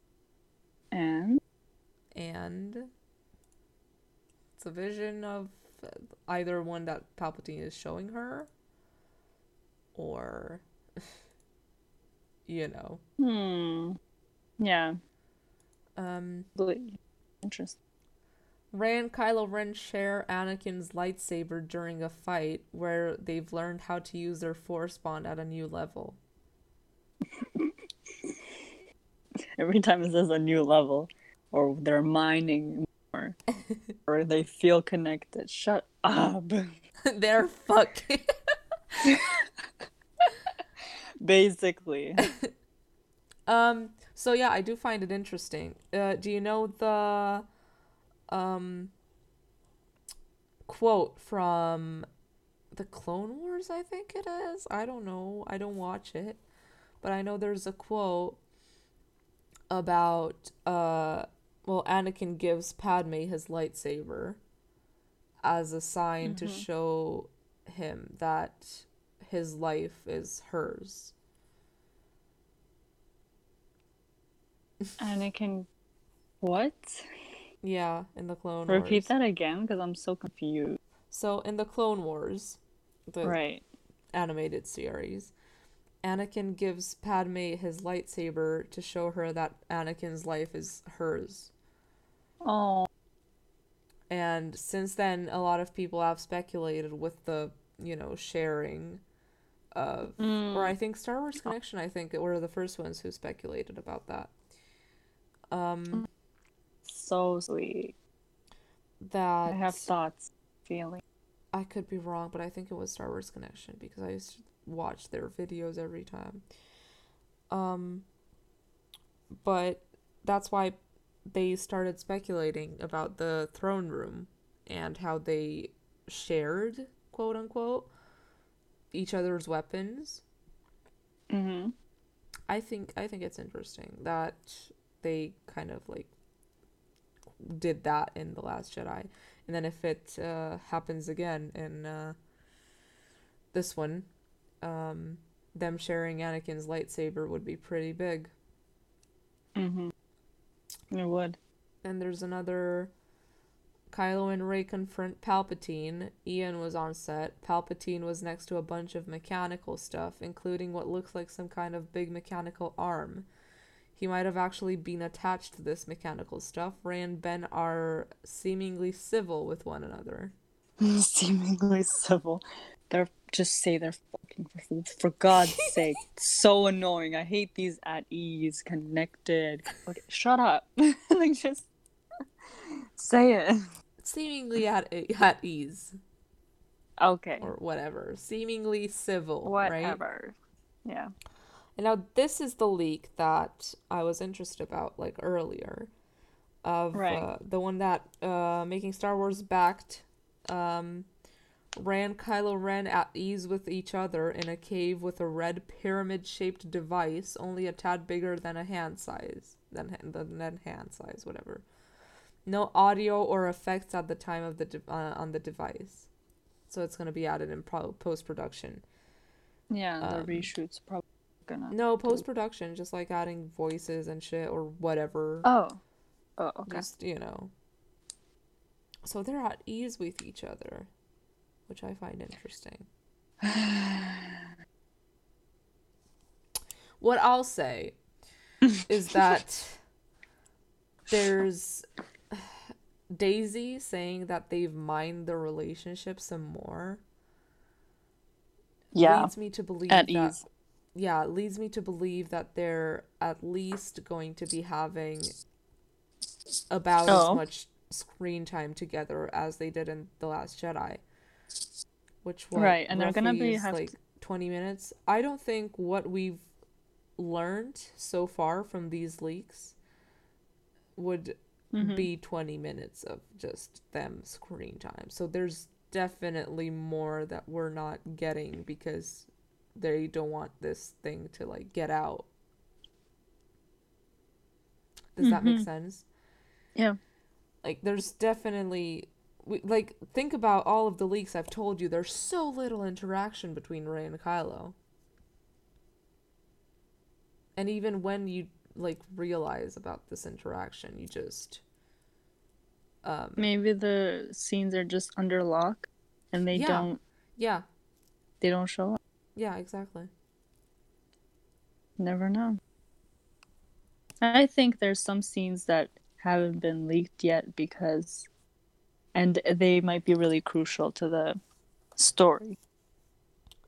And it's a vision of either one that Palpatine is showing her, or you know. Yeah. Interesting. Rey and Kylo Ren share Anakin's lightsaber during a fight where they've learned how to use their force bond at a new level. Every time it says a new level, or they're mining more, or they feel connected. Shut up. They're fucking. Basically. So yeah, I do find it interesting. Do you know the quote from the Clone Wars, I think it is? I don't know. I don't watch it. But I know there's a quote about Anakin gives Padme his lightsaber as a sign to show him that his life is hers. Anakin, what? Yeah, in the Clone Wars. Repeat that again, because I'm so confused. So in the Clone Wars, the animated series, Anakin gives Padme his lightsaber to show her that Anakin's life is hers. Oh. And since then, a lot of people have speculated with the, you know, sharing of... Or I think Star Wars Connection, I think, were the first ones who speculated about that. So sweet. That... I have thoughts, feelings. I could be wrong, but I think it was Star Wars Connection, because I used to watch their videos every time. But that's why they started speculating about the throne room and how they shared, quote unquote, each other's weapons. Mm-hmm. I think it's interesting that they kind of like did that in The Last Jedi. And then if it happens again in this one, them sharing Anakin's lightsaber would be pretty big. Mm-hmm. It would. Then there's another... Kylo and Rey confront Palpatine. Ian was on set. Palpatine was next to a bunch of mechanical stuff, including what looks like some kind of big mechanical arm. He might have actually been attached to this mechanical stuff. Rey and Ben are seemingly civil with one another. Seemingly civil. They're... Just say they're fucking for God's sake. So annoying. I hate these at ease, connected. Okay, shut up. Like, just say it. Seemingly at ease. Okay. Or whatever. Seemingly civil. Whatever. Right? Yeah. And now this is the leak that I was interested about, like, earlier. Of the one that Making Star Wars backed... Rey and Kylo Ren at ease with each other in a cave with a red pyramid-shaped device, only a tad bigger than a hand size. Than hand size, whatever. No audio or effects at the time of the on the device, so it's gonna be added in post-production. Yeah, the reshoots probably gonna. No, post-production, just like adding voices and shit or whatever. Oh, okay. Just, you know. So they're at ease with each other, which I find interesting. What I'll say is that there's Daisy saying that they've mined the relationship some more. Yeah. Leads me to believe at that, ease. Yeah, leads me to believe that they're at least going to be having about as much screen time together as they did in The Last Jedi. Which was right, and they're gonna be like 20 minutes. I don't think what we've learned so far from these leaks would be 20 minutes of just them screen time. So there's definitely more that we're not getting because they don't want this thing to like get out. Does that make sense? Yeah. Like there's definitely. We, like, think about all of the leaks I've told you. There's so little interaction between Rey and Kylo. And even when you, like, realize about this interaction, you just... Maybe the scenes are just under lock, and they don't... Yeah. They don't show up. Yeah, exactly. Never know. I think there's some scenes that haven't been leaked yet because... And they might be really crucial to the story.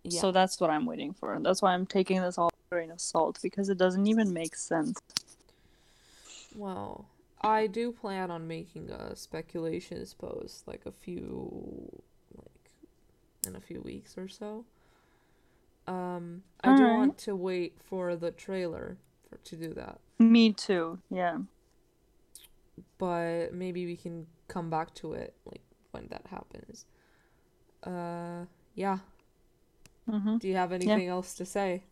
Yeah. So that's what I'm waiting for. That's why I'm taking this all with a grain of salt, because it doesn't even make sense. Well, I do plan on making a speculations post, like, in a few weeks or so. I do want to wait for the trailer to do that. Me too, yeah. But maybe we can... come back to it like when that happens. Do you have anything else to say?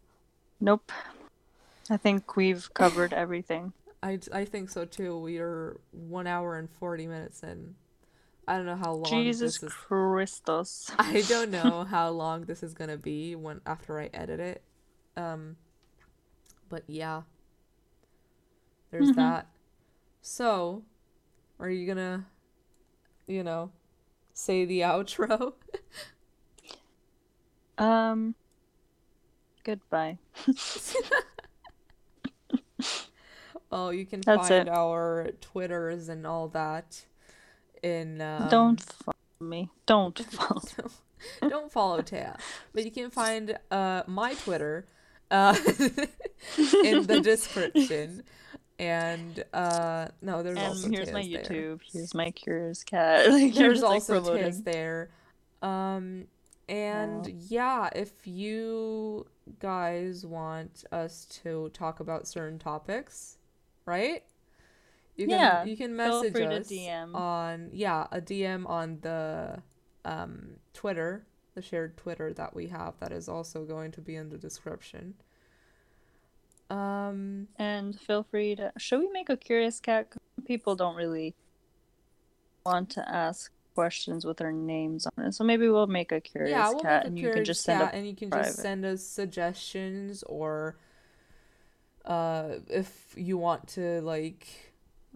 Nope. I think we've covered everything. I think so too. We are 1 hour and 40 minutes in. I don't know how long this is. Christos. I don't know how long this is gonna be when after I edit it. But yeah, there's that. So are you gonna say the outro? Goodbye. Oh, you can find our Twitters and all that in... Don't follow me. Don't follow Don't follow Taya. But you can find my Twitter in the description. And no, there's also here's Taya's my YouTube. There. Here's my Curious Cat. Like, there's also like, Taya's there. And yeah, if you guys want us to talk about certain topics, right? You can message us DM. A DM on the Twitter, the shared Twitter that we have that is also going to be in the description. And feel free to... Should we make a Curious Cat? People don't really want to ask questions with our names on it, so maybe we'll make a Curious Cat, and you can just send us suggestions, or if you want to like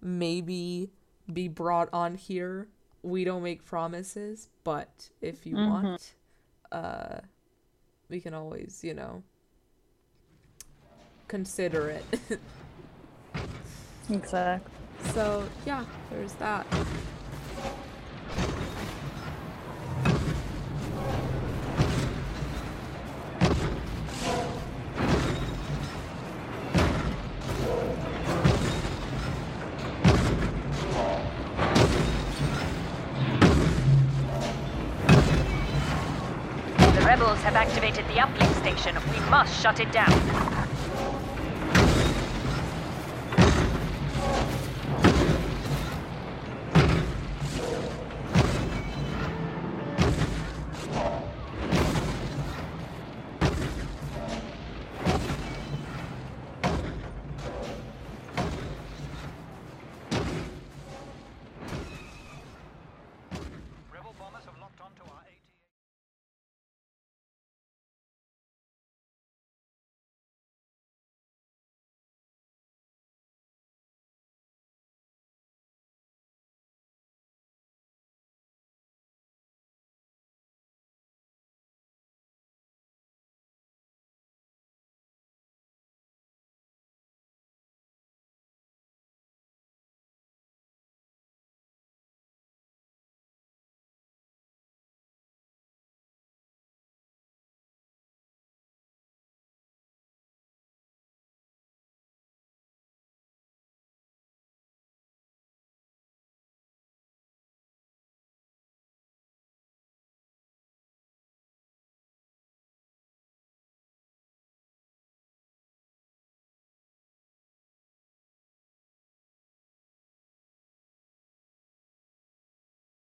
maybe be brought on here. We don't make promises, but if you want, we can always, consider it. Exactly. So yeah, there's that. Rebels have activated the uplink station. We must shut it down.